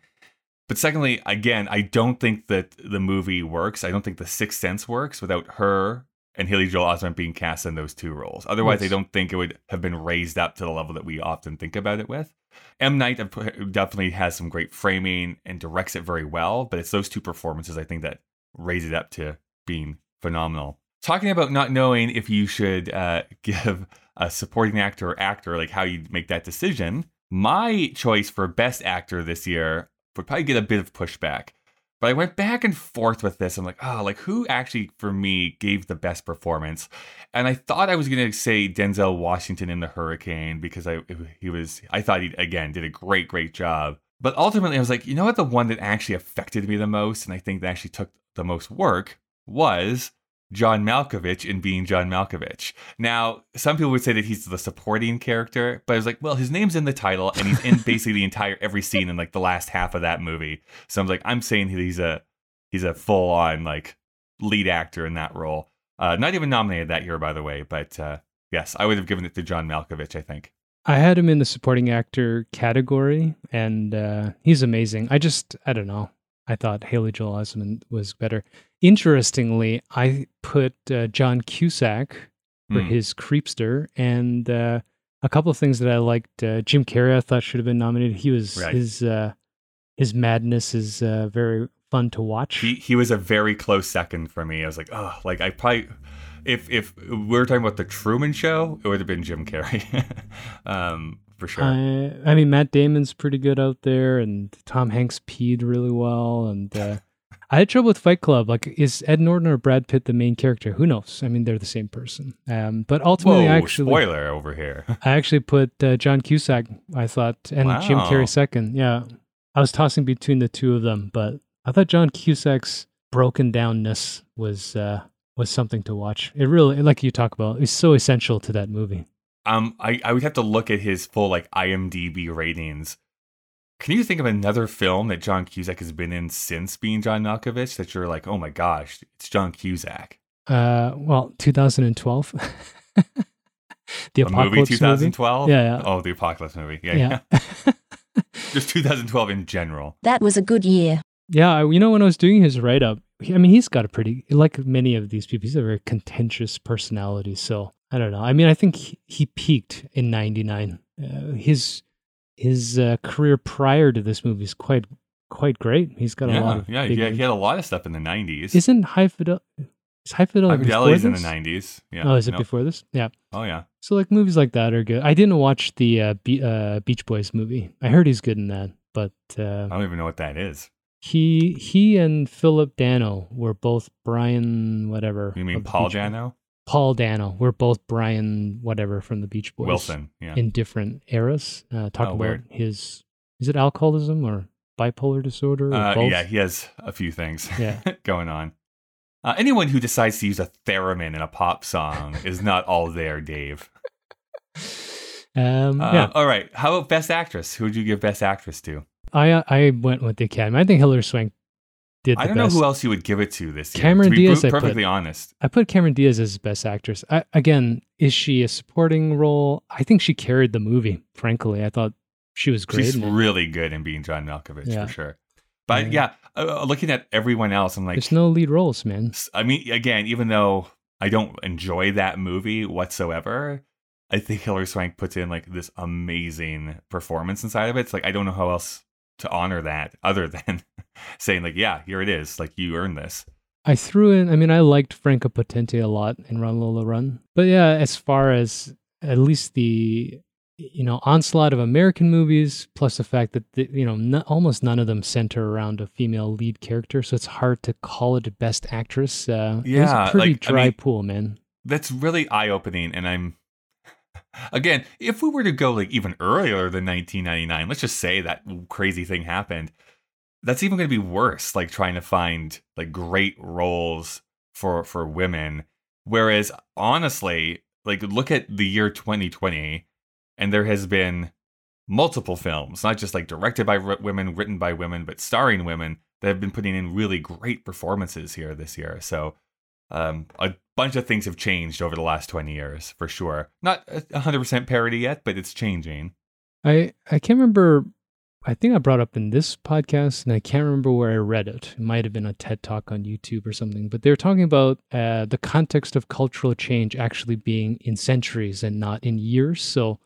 But secondly, again, I don't think that the movie works. I don't think The Sixth Sense works without her and Haley Joel Osment being cast in those two roles. Otherwise, I don't think it would have been raised up to the level that we often think about it with. M. Night definitely has some great framing and directs it very well, but it's those two performances, I think, that raise it up to being phenomenal. Talking about not knowing if you should give a supporting actor or actor, like how you make that decision, my choice for best actor this year would probably get a bit of pushback. But I went back and forth with this. I'm like, oh, like who actually for me gave the best performance? And I thought I was going to say Denzel Washington in The Hurricane because I thought he did a great job. But ultimately I was like, you know what? The one that actually affected me the most, and I think that actually took the most work, was John Malkovich in Being John Malkovich. Now, some people would say that he's the supporting character, but I was like, well, his name's in the title and he's in basically every scene in like the last half of that movie. So I'm like, I'm saying he's a full on like lead actor in that role. Not even nominated that year, by the way, but yes, I would have given it to John Malkovich, I think. I had him in the supporting actor category and he's amazing. I don't know. I thought Haley Joel Osment was better. Interestingly, I put John Cusack for his Creepster, and a couple of things that I liked. Jim Carrey, I thought should have been nominated. He was his madness is very fun to watch. He was a very close second for me. I was like, oh, like I probably if we were talking about The Truman Show, it would have been Jim Carrey, for sure. I mean, Matt Damon's pretty good out there, and Tom Hanks peed really well, and. I had trouble with Fight Club. Like, is Ed Norton or Brad Pitt the main character? Who knows? I mean, they're the same person. But ultimately, spoiler over here. I actually put John Cusack, I thought, and Jim Carrey second. Yeah. I was tossing between the two of them, but I thought John Cusack's broken downness was something to watch. It really, like you talk about, is so essential to that movie. I would have to look at his full like IMDb ratings. Can you think of another film that John Cusack has been in since Being John Malkovich that you're like, oh my gosh, it's John Cusack? 2012. The Apocalypse movie. 2012? Yeah. Oh, the Apocalypse movie. Yeah. Just 2012 in general. That was a good year. Yeah, when I was doing his write-up, I mean, he's got a pretty, like many of these people, he's a very contentious personality, so I don't know. I mean, I think he peaked in 99. His career prior to this movie is quite great. He's got a lot of... Yeah, he had a lot of stuff in the 90s. Isn't High Fidelity... Is High Fidelity in the 90s. Yeah. Oh, is it before this? Yeah. Oh, yeah. So, like, movies like that are good. I didn't watch the Beach Boys movie. I heard he's good in that, but... I don't even know what that is. He and Philip Dano were both Brian whatever. You mean Paul Dano? Paul Dano. We're both Brian whatever from the Beach Boys. Wilson, yeah. In different eras. Talk about weird. His, is it alcoholism or bipolar disorder? Or both? Yeah, he has a few things going on. Anyone who decides to use a theremin in a pop song is not all there, Dave. Yeah. All right. How about Best Actress? Who would you give Best Actress to? I went with the Academy. I think Hilary Swank. I don't know who else you would give it to this year. Cameron Diaz, perfectly honest. I put Cameron Diaz as Best Actress. Again, is she a supporting role? I think she carried the movie, frankly. I thought she was great. She's really good in Being John Malkovich, for sure. But looking at everyone else, I'm like... There's no lead roles, man. I mean, again, even though I don't enjoy that movie whatsoever, I think Hilary Swank puts in like this amazing performance inside of it. It's like, I don't know how else to honor that other than saying like, yeah, here it is. Like you earned this. I threw in, I mean, I liked Franco Potente a lot in Run Lola Run, but yeah, as far as at least the, onslaught of American movies, plus the fact that, almost none of them center around a female lead character. So it's hard to call it a Best Actress. Yeah. It's pretty dry pool, man. That's really eye opening. And again, if we were to go like even earlier than 1999, let's just say that crazy thing happened. That's even going to be worse, like trying to find like great roles for women. Whereas honestly, like look at the year 2020 and there has been multiple films, not just like directed by women, written by women, but starring women that have been putting in really great performances here this year. So a bunch of things have changed over the last 20 years, for sure. Not 100% parity yet, but it's changing. I can't remember. I think I brought up in this podcast, and I can't remember where I read it. It might have been a TED Talk on YouTube or something, but they were talking about the context of cultural change actually being in centuries and not in years. So,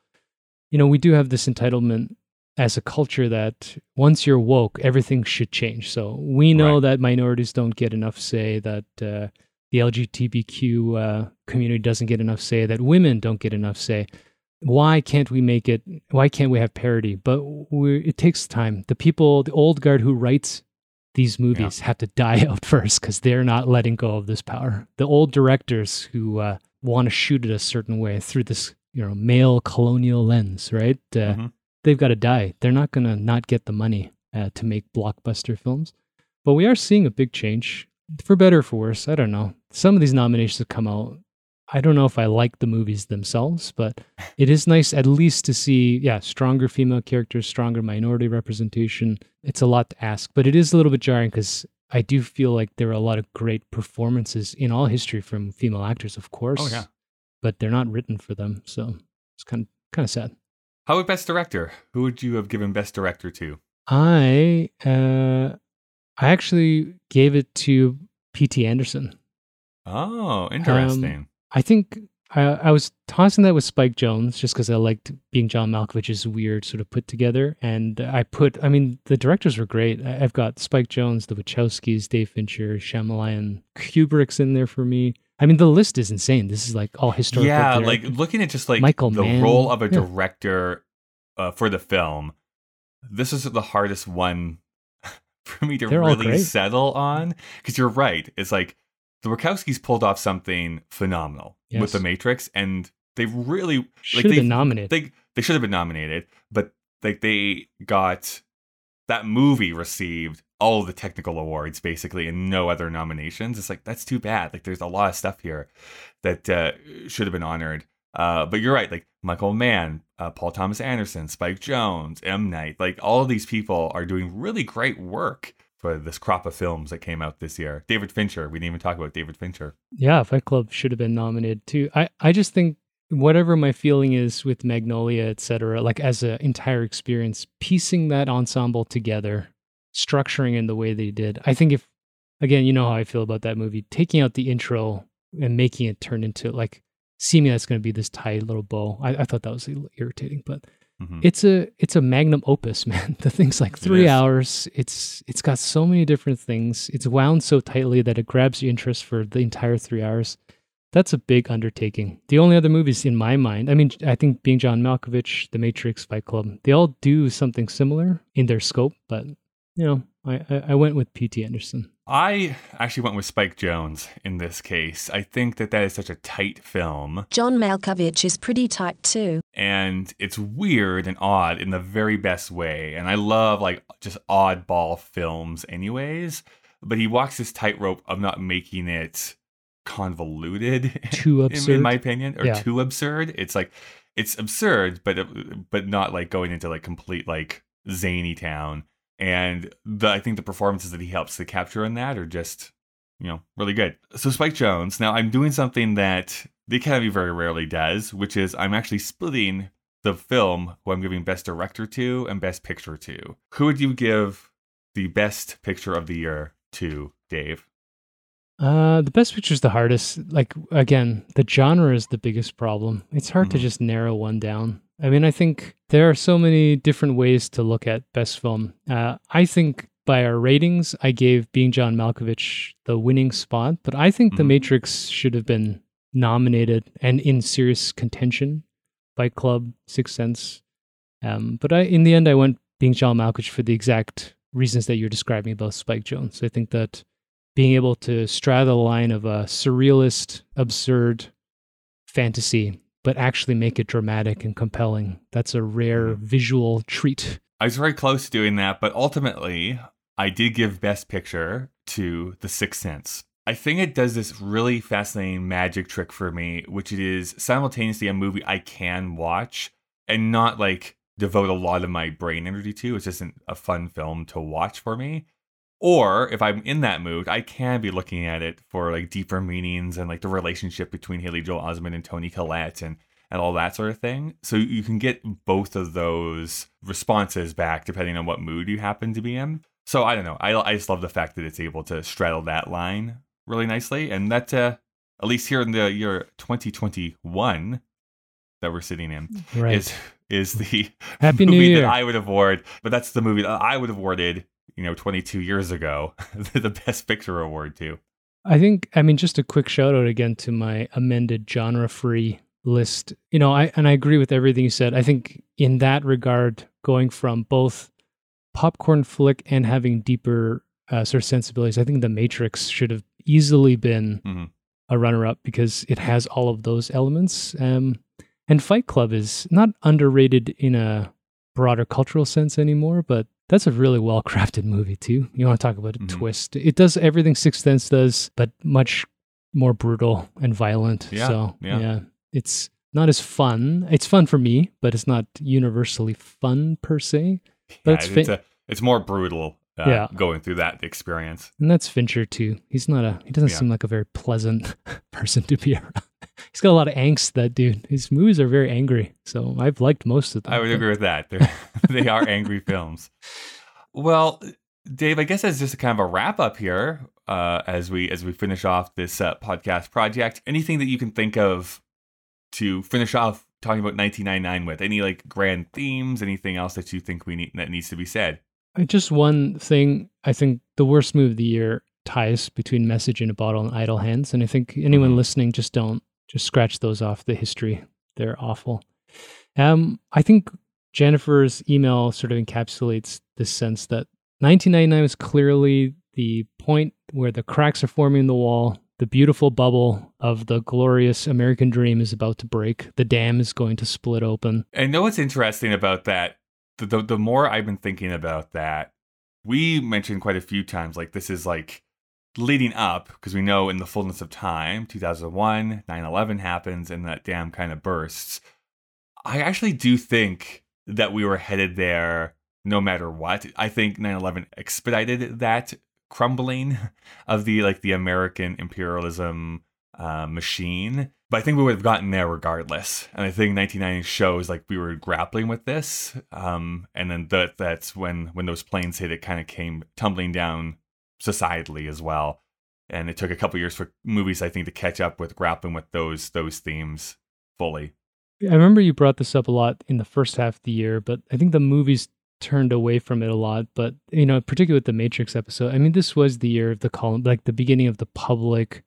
you know, we do have this entitlement as a culture that once you're woke, everything should change. So we know that minorities don't get enough say, that the LGBTQ community doesn't get enough say, that women don't get enough say. Why can't we make it? Why can't we have parity? But it takes time. The people, the old guard who writes these movies have to die out first because they're not letting go of this power. The old directors who want to shoot it a certain way through this, you know, male colonial lens, right? They've got to die. They're not going to not get the money to make blockbuster films. But we are seeing a big change, for better or for worse. I don't know. Some of these nominations have come out. I don't know if I like the movies themselves, but it is nice at least to see, stronger female characters, stronger minority representation. It's a lot to ask, but it is a little bit jarring because I do feel like there are a lot of great performances in all history from female actors, of course, but they're not written for them. So it's kind of sad. How about Best Director? Who would you have given Best Director to? I actually gave it to P.T. Anderson. Oh, interesting. I think I was tossing that with Spike Jonze just because I liked Being John Malkovich's weird sort of put together. And the directors were great. I've got Spike Jonze, the Wachowskis, Dave Fincher, Shyamalan, Kubrick's in there for me. I mean, the list is insane. This is like all historical. Yeah, like looking at just like Michael Mann, role of a director for the film, this is the hardest one for me to really settle on. Because you're right. It's like, the Wachowskis pulled off something phenomenal with The Matrix, and they really should have been nominated. They should have been nominated, but like they got that movie received all the technical awards basically, and no other nominations. It's like that's too bad. Like there's a lot of stuff here that should have been honored. But you're right. Like Michael Mann, Paul Thomas Anderson, Spike Jonze, M. Night, like all of these people are doing really great work for this crop of films that came out this year. David Fincher, we didn't even talk about David Fincher. Yeah, Fight Club should have been nominated too. I just think whatever my feeling is with Magnolia, et cetera, like as an entire experience, piecing that ensemble together, structuring in the way they did. I think if, again, you know how I feel about that movie, taking out the intro and making it turn into like, see me, that's going to be this tight little bow. I thought that was irritating, but it's a magnum opus, man. The thing's like 3 hours. It's got so many different things. It's wound so tightly that it grabs your interest for the entire 3 hours. That's a big undertaking. The only other movies in my mind, I mean, I think Being John Malkovich, The Matrix, Fight Club, they all do something similar in their scope, but you know, I went with P.T. Anderson. I actually went with Spike Jonze in this case. I think that is such a tight film. John Malkovich is pretty tight too. And it's weird and odd in the very best way. And I love like just oddball films anyways. But he walks this tightrope of not making it convoluted. Too absurd. In my opinion. Or too absurd. It's like, it's absurd, but not like going into like complete like zany town. And I think the performances that he helps to capture in that are just, you know, really good. So Spike Jonze. Now I'm doing something that the Academy very rarely does, which is I'm actually splitting the film who I'm giving Best Director to and Best Picture to. Who would you give the Best Picture of the Year to, Dave? The Best Picture is the hardest. Like, again, the genre is the biggest problem. It's hard to just narrow one down. I mean, I think there are so many different ways to look at Best Film. I think by our ratings, I gave Being John Malkovich the winning spot, but I think The Matrix should have been nominated and in serious contention. Fight Club, Sixth Sense. But in the end, I went Being John Malkovich for the exact reasons that you're describing about Spike Jonze. I think that being able to straddle the line of a surrealist, absurd fantasy but actually make it dramatic and compelling. That's a rare visual treat. I was very close to doing that, but ultimately, I did give Best Picture to The Sixth Sense. I think it does this really fascinating magic trick for me, which it is simultaneously a movie I can watch and not like devote a lot of my brain energy to. It's just a fun film to watch for me. Or if I'm in that mood, I can be looking at it for like deeper meanings and like the relationship between Haley Joel Osment and Toni Collette and all that sort of thing. So you can get both of those responses back depending on what mood you happen to be in. So I don't know. I just love the fact that it's able to straddle that line really nicely. And that, at least here in the year 2021 that we're sitting in, right, is the Happy movie New Year that I would award. But that's the movie that I would have awarded, 22 years ago, the Best Picture award to. I think, just a quick shout out again to my amended genre-free list. I agree with everything you said. I think in that regard, going from both popcorn flick and having deeper sort of sensibilities, I think The Matrix should have easily been a runner-up because it has all of those elements. And Fight Club is not underrated in a broader cultural sense anymore, but that's a really well-crafted movie too. You want to talk about a twist. It does everything Sixth Sense does, but much more brutal and violent. Yeah, so yeah, it's not as fun. It's fun for me, but it's not universally fun per se. But yeah, it's more brutal going through that experience. And that's Fincher too. He's not he doesn't seem like a very pleasant person to be around. He's got a lot of angst, that dude. His movies are very angry, so I've liked most of them. I would agree with that. They are angry films. Well, Dave, I guess that's just a kind of a wrap-up here as we finish off this podcast project. Anything that you can think of to finish off talking about 1999 with? Any like grand themes? Anything else that you think that needs to be said? Just one thing. I think the worst movie of the year ties between Message in a Bottle and Idle Hands, and I think anyone listening just scratch those off the history. They're awful. I think Jennifer's email sort of encapsulates this sense that 1999 is clearly the point where the cracks are forming in the wall. The beautiful bubble of the glorious American dream is about to break. The dam is going to split open. And know what's interesting about that? The more I've been thinking about that, we mentioned quite a few times, like this is like leading up, because we know in the fullness of time, 2001, 9/11 happens, and that dam kind of bursts. I actually do think that we were headed there no matter what. I think 9/11 expedited that crumbling of the American imperialism machine. But I think we would have gotten there regardless. And I think 1990 shows like we were grappling with this. And then that's when those planes hit, it kind of came tumbling down societally as well, and it took a couple years for movies, I think, to catch up with grappling with those themes fully. I remember you brought this up a lot in the first half of the year, but I think the movies turned away from it a lot. But particularly with the Matrix episode, this was the year of the column, like the beginning of the public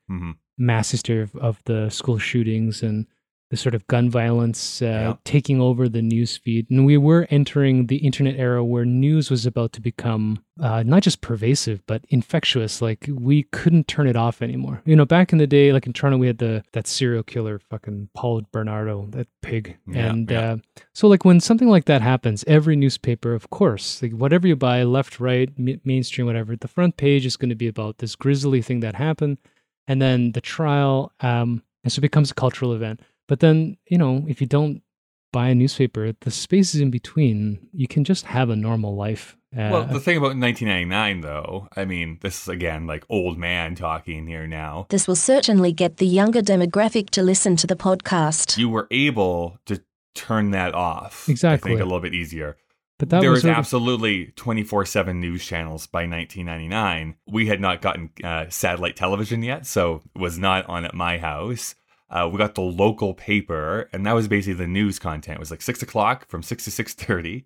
mass hysteria of the school shootings and the sort of gun violence taking over the news feed. And we were entering the internet era where news was about to become not just pervasive, but infectious. Like we couldn't turn it off anymore. Back in the day, like in Toronto, we had that serial killer, fucking Paul Bernardo, that pig. Yeah, and so like when something like that happens, every newspaper, of course, like whatever you buy, left, right, mainstream, whatever, the front page is going to be about this grisly thing that happened. And then the trial, and so it becomes a cultural event. But then, if you don't buy a newspaper, the spaces in between, you can just have a normal life. Well, the thing about 1999, though, this is, again, like old man talking here now. This will certainly get the younger demographic to listen to the podcast. You were able to turn that off. Exactly. I think a little bit easier. But there was absolutely 24/7 news channels by 1999. We had not gotten satellite television yet, so it was not on at my house. We got the local paper, and that was basically the news content. It was like 6 o'clock from 6 to 6:30,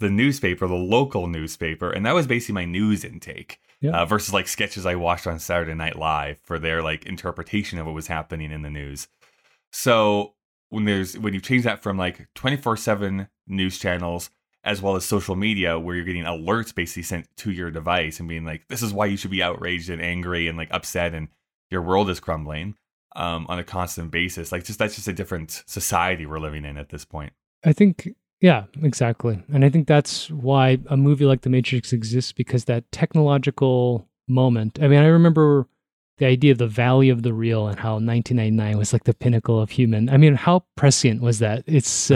the newspaper, the local newspaper. And that was basically my news intake versus like sketches I watched on Saturday Night Live for their like interpretation of what was happening in the news. So when you change that from like 24/7 news channels, as well as social media, where you're getting alerts basically sent to your device and being like, this is why you should be outraged and angry and like upset and your world is crumbling. On a constant basis, that's just a different society we're living in at this point. I think, yeah, exactly. And I think that's why a movie like The Matrix exists, because that technological moment. I remember the idea of the Valley of the Real and how 1999 was like the pinnacle of human. How prescient was that? It's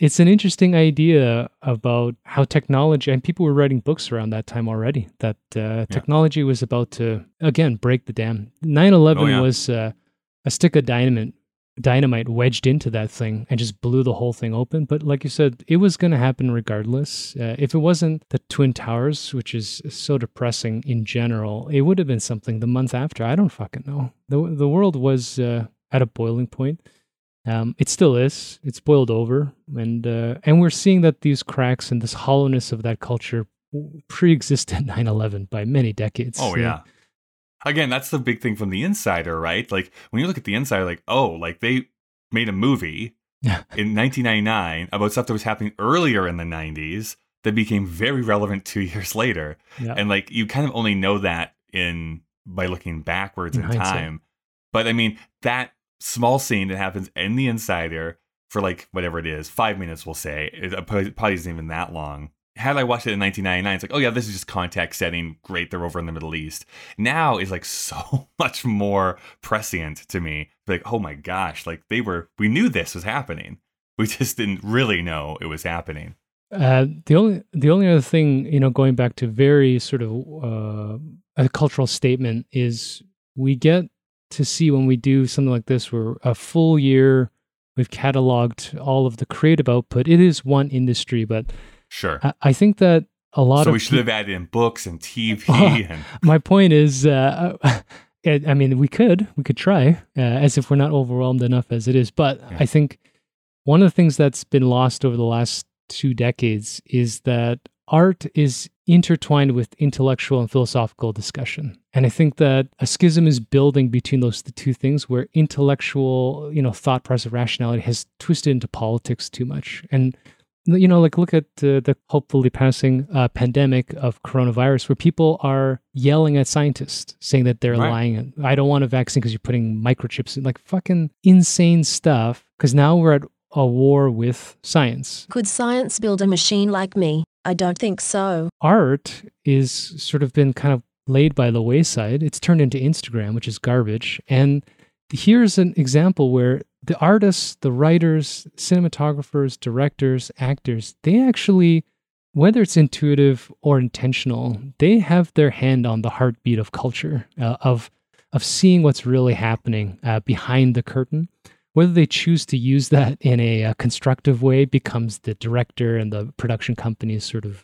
It's an interesting idea about how technology, and people were writing books around that time already, that technology was about to, again, break the dam. 9/11 was a stick of dynamite wedged into that thing and just blew the whole thing open. But like you said, it was going to happen regardless. If it wasn't the Twin Towers, which is so depressing in general, it would have been something the month after. I don't fucking know. The world was at a boiling point. It still is. It's boiled over, and we're seeing that these cracks and this hollowness of that culture pre-existed 9/11 by many decades. Oh yeah. Again, that's the big thing from The Insider, right? Like when you look at The Insider, like they made a movie in 1999 about stuff that was happening earlier in the 90s that became very relevant 2 years later, and like you kind of only know that by looking backwards in time. But I mean that small scene that happens in The Insider for like whatever it is, 5 minutes we'll say, it probably isn't even that long. Had I watched it in 1999, it's like, oh yeah, this is just context setting, great, they're over in the Middle East. Now is like so much more prescient to me, like, oh my gosh, like we knew this was happening, we just didn't really know it was happening. The only other thing, going back to very sort of a cultural statement, is we get to see when we do something like this, we're a full year, we've cataloged all of the creative output. It is one industry, but sure, I think that a lot so we should have added in books and TV. My point is, I mean, we could try, as if we're not overwhelmed enough as it is. But I think one of the things that's been lost over the last 2 decades is that art is intertwined with intellectual and philosophical discussion. And I think that a schism is building between those two things, where intellectual, thought process, rationality has twisted into politics too much. And, like look at the hopefully passing pandemic of coronavirus, where people are yelling at scientists saying that they're lying. I don't want a vaccine because you're putting microchips in, like fucking insane stuff. Because now we're at a war with science. Could science build a machine like me? I don't think so. Art is sort of been kind of laid by the wayside. It's turned into Instagram, which is garbage. And here's an example where the artists, the writers, cinematographers, directors, actors, they actually, whether it's intuitive or intentional, they have their hand on the heartbeat of culture, of seeing what's really happening behind the curtain. Whether they choose to use that in a constructive way becomes the director and the production company's sort of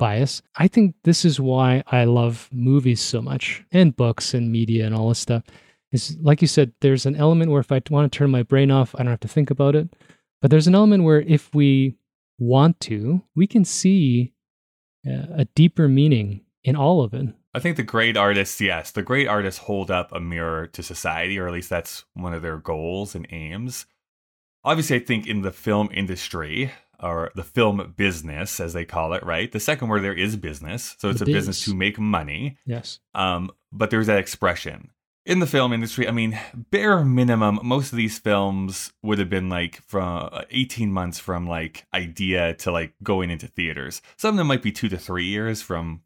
bias. I think this is why I love movies so much, and books and media and all this stuff. Is like you said, there's an element where if I want to turn my brain off, I don't have to think about it. But there's an element where if we want to, we can see a deeper meaning in all of it. I think the great artists hold up a mirror to society, or at least that's one of their goals and aims. Obviously, I think in the film industry, or the film business, as they call it, right? The second word there is business. So it's a business to make money. Yes. But there's that expression. In the film industry, I mean, bare minimum, most of these films would have been like from 18 months from like idea to like going into theaters. Some of them might be 2 to 3 years from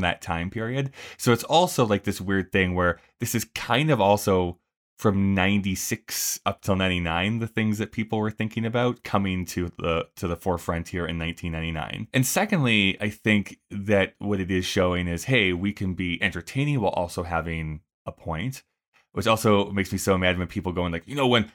that time period. So it's also like this weird thing where this is kind of also from 96 up till 99, the things that people were thinking about coming to the forefront here in 1999. And secondly, I think that what it is showing is, hey, we can be entertaining while also having a point, which also makes me so mad when people going like, when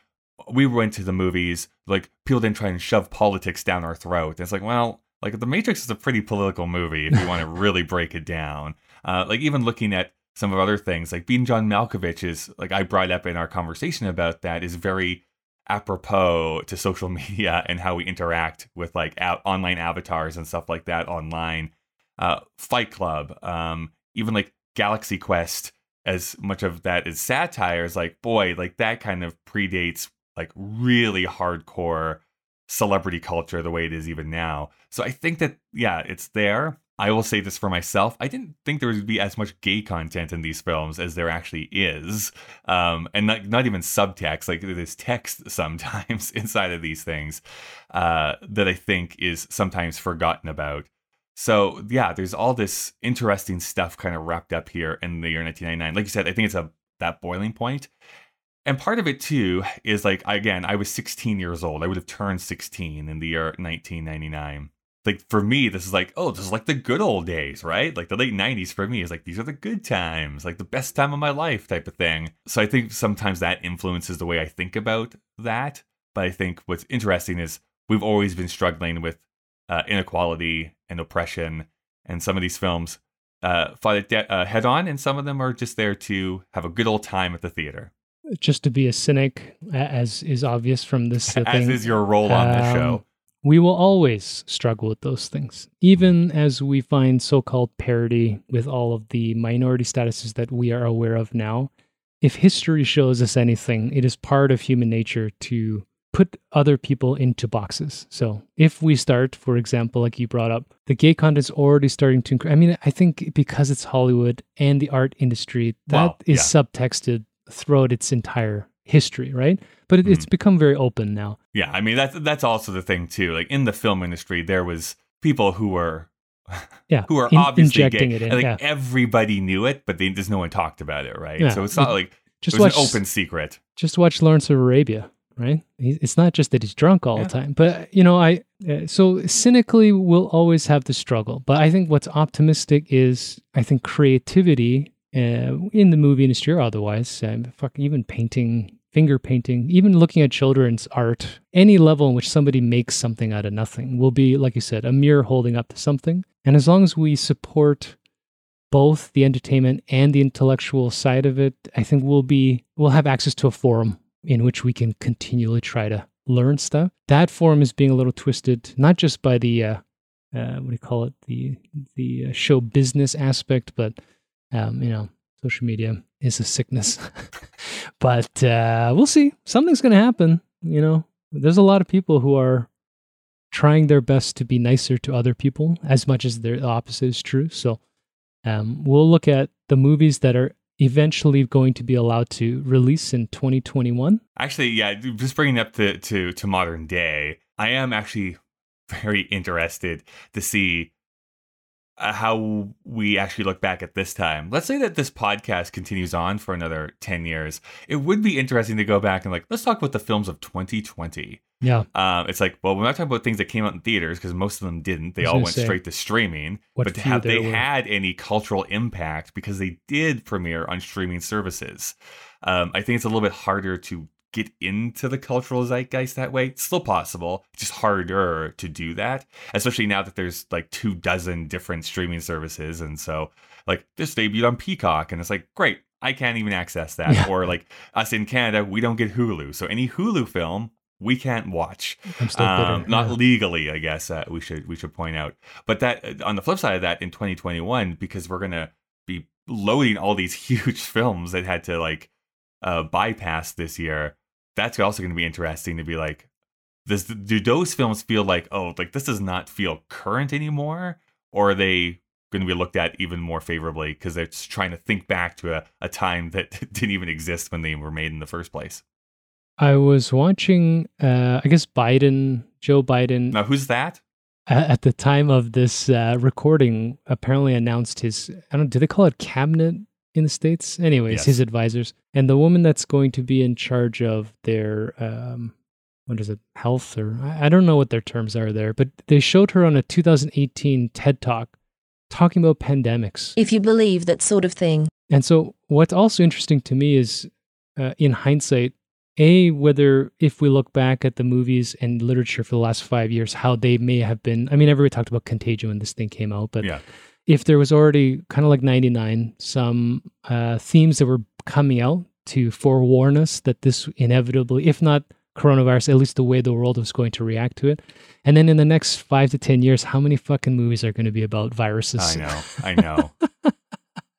we went to the movies, like people didn't try and shove politics down our throat. And it's like, well, like The Matrix is a pretty political movie if you want to really break it down. Like even looking at some of other things, like Being John Malkovich is, like I brought up in our conversation about that, is very apropos to social media and how we interact with like online avatars and stuff like that online. Fight Club, even like Galaxy Quest. As much of that is satire, is like, boy, like that kind of predates like really hardcore celebrity culture the way it is even now. So I think that, yeah, it's there. I will say this for myself. I didn't think there would be as much gay content in these films as there actually is. And not even subtext, like there's text sometimes inside of these things that I think is sometimes forgotten about. So, yeah, there's all this interesting stuff kind of wrapped up here in the year 1999. Like you said, I think it's that boiling point. And part of it, too, is like, again, I was 16 years old. I would have turned 16 in the year 1999. Like, for me, this is like, oh, this is like the good old days, right? Like, the late 90s for me is like, these are the good times, like the best time of my life type of thing. So I think sometimes that influences the way I think about that. But I think what's interesting is we've always been struggling with inequality and oppression. And some of these films fight it head on, and some of them are just there to have a good old time at the theater. Just to be a cynic, as is obvious from this thing. As is your role on the show. We will always struggle with those things, even as we find so-called parity with all of the minority statuses that we are aware of now. If history shows us anything, it is part of human nature to put other people into boxes. So if we start, for example, like you brought up, the gay content's already starting to increase. I mean, I think because it's Hollywood and the art industry, that is subtexted throughout its entire history, right? But it's become very open now. Yeah, I mean, that's also the thing too. Like in the film industry, there was people who were obviously gay. Everybody knew it, but there's no one talked about it, right? Yeah. So it's not like just it was an open secret. Just watch Lawrence of Arabia, right? It's not just that he's drunk all the time, but you know, so cynically we'll always have the struggle. But I think what's optimistic is I think creativity in the movie industry or otherwise, even painting, finger painting, even looking at children's art, any level in which somebody makes something out of nothing will be, like you said, a mirror holding up to something. And as long as we support both the entertainment and the intellectual side of it, I think we'll have access to a forum in which we can continually try to learn stuff. That forum is being a little twisted, not just by the the show business aspect, but social media is a sickness, but we'll see. Something's going to happen. You know, there's a lot of people who are trying their best to be nicer to other people as much as the opposite is true. So we'll look at the movies that are eventually going to be allowed to release in 2021. Actually, yeah, just bringing up to modern day, I am actually very interested to see how we actually look back at this time. Let's say that this podcast continues on for another 10 years. It would be interesting to go back and let's talk about the films of 2020. Yeah. It's like, well, we're not talking about things that came out in theaters because most of them didn't. They all went straight to streaming. But have they had any cultural impact because they did premiere on streaming services? I think it's a little bit harder to get into the cultural zeitgeist that way. It's still possible. It's just harder to do that, especially now that there's 24 different streaming services. And so this debuted on Peacock and it's great. I can't even access that. Yeah. Or us in Canada, we don't get Hulu. So any Hulu film we can't watch. I'm still bitter. Not legally, I guess we should point out, but that on the flip side of that in 2021, because we're going to be loading all these huge films that had to bypass this year. That's also going to be interesting to be this, do those films feel this does not feel current anymore? Or are they going to be looked at even more favorably because they're just trying to think back to a time that didn't even exist when they were made in the first place? I was watching, Joe Biden. Now, who's that? At the time of this recording, apparently announced his, do they call it cabinet? In the States? Anyways, yes. His advisors. And the woman that's going to be in charge of their, health, or I don't know what their terms are there, but they showed her on a 2018 TED Talk talking about pandemics. If you believe that sort of thing. And so what's also interesting to me is, in hindsight, if we look back at the movies and literature for the last 5 years, how they may have been, everybody talked about Contagion when this thing came out, but if there was already kind of 99, some themes that were coming out to forewarn us that this inevitably, if not coronavirus, at least the way the world was going to react to it. And then in the next 5 to 10 years, how many fucking movies are going to be about viruses? I know.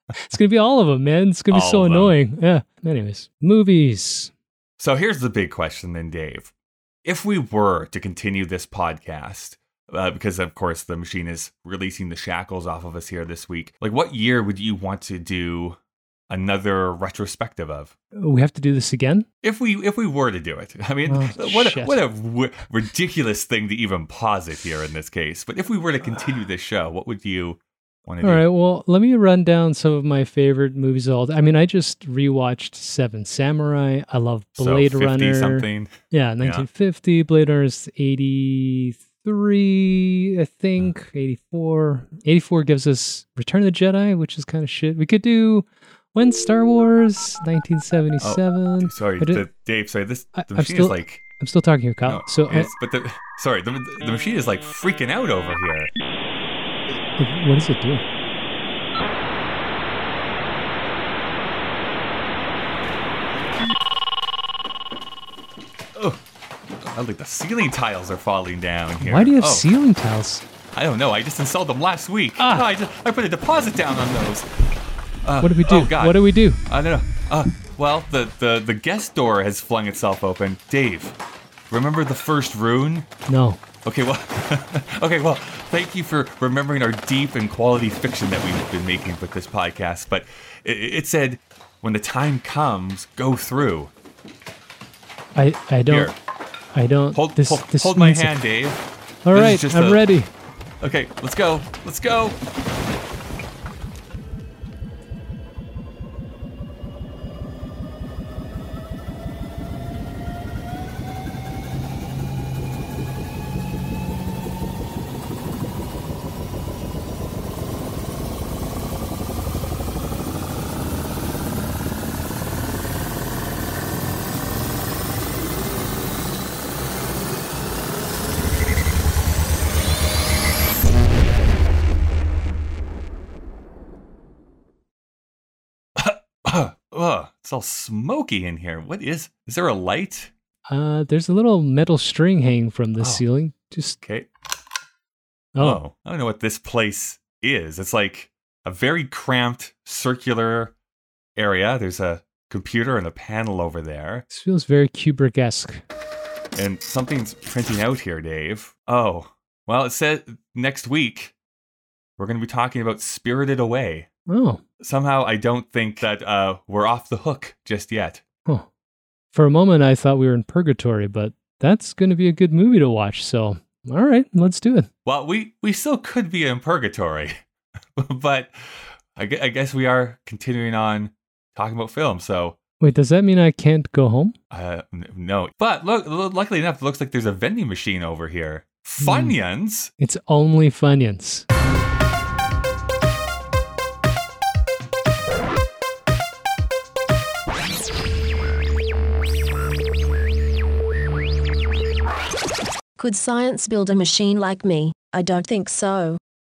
It's going to be all of them, man. It's going to be so annoying. Yeah. Anyways, movies. So here's the big question then, Dave. If we were to continue this podcast, because, of course, the machine is releasing the shackles off of us here this week. What year would you want to do another retrospective of? We have to do this again? If we were to do it. What a ridiculous thing to even posit here in this case. But if we were to continue this show, what would you want to do. All right, well, let me run down some of my favorite movies. I mean, I just rewatched Seven Samurai. I love Blade Runner. Something. Yeah, 1950. Yeah. Blade Runner is 83, I think. 84. 84 gives us Return of the Jedi, which is kind of shit. We could do... When Star Wars, 1977. Oh, sorry, Dave. Sorry, the machine is like. I'm still talking here, Kyle. No, so, the machine is like freaking out over here. What does it do? Oh, I think the ceiling tiles are falling down here. Why do you have ceiling tiles? I don't know. I just installed them last week. No, I put a deposit down on those. What do we do? Oh God. What do we do? I don't know. Well, the guest door has flung itself open. Dave, remember the first rune? No. Okay, well, thank you for remembering our deep and quality fiction that we've been making with this podcast. But it said, when the time comes, go through. I don't. Hold my hand, Dave. All right, I'm ready. Okay, let's go. It's all smoky in here. What is there a light? There's a little metal string hanging from the ceiling. Just okay. Oh, I don't know what this place is. It's like a very cramped circular area. There's a computer and a panel over there. This feels very Kubrick-esque. And something's printing out here, Dave. Oh, well, it says next week we're going to be talking about Spirited Away. Oh. Somehow I don't think that we're off the hook just yet. Huh. For a moment, I thought we were in purgatory, but that's going to be a good movie to watch. So, all right, let's do it. Well, we still could be in purgatory, but I guess we are continuing on talking about film. So, wait, does that mean I can't go home? No. But look, luckily enough, it looks like there's a vending machine over here. Funyuns? It's only Funyuns. Could science build a machine like me? I don't think so.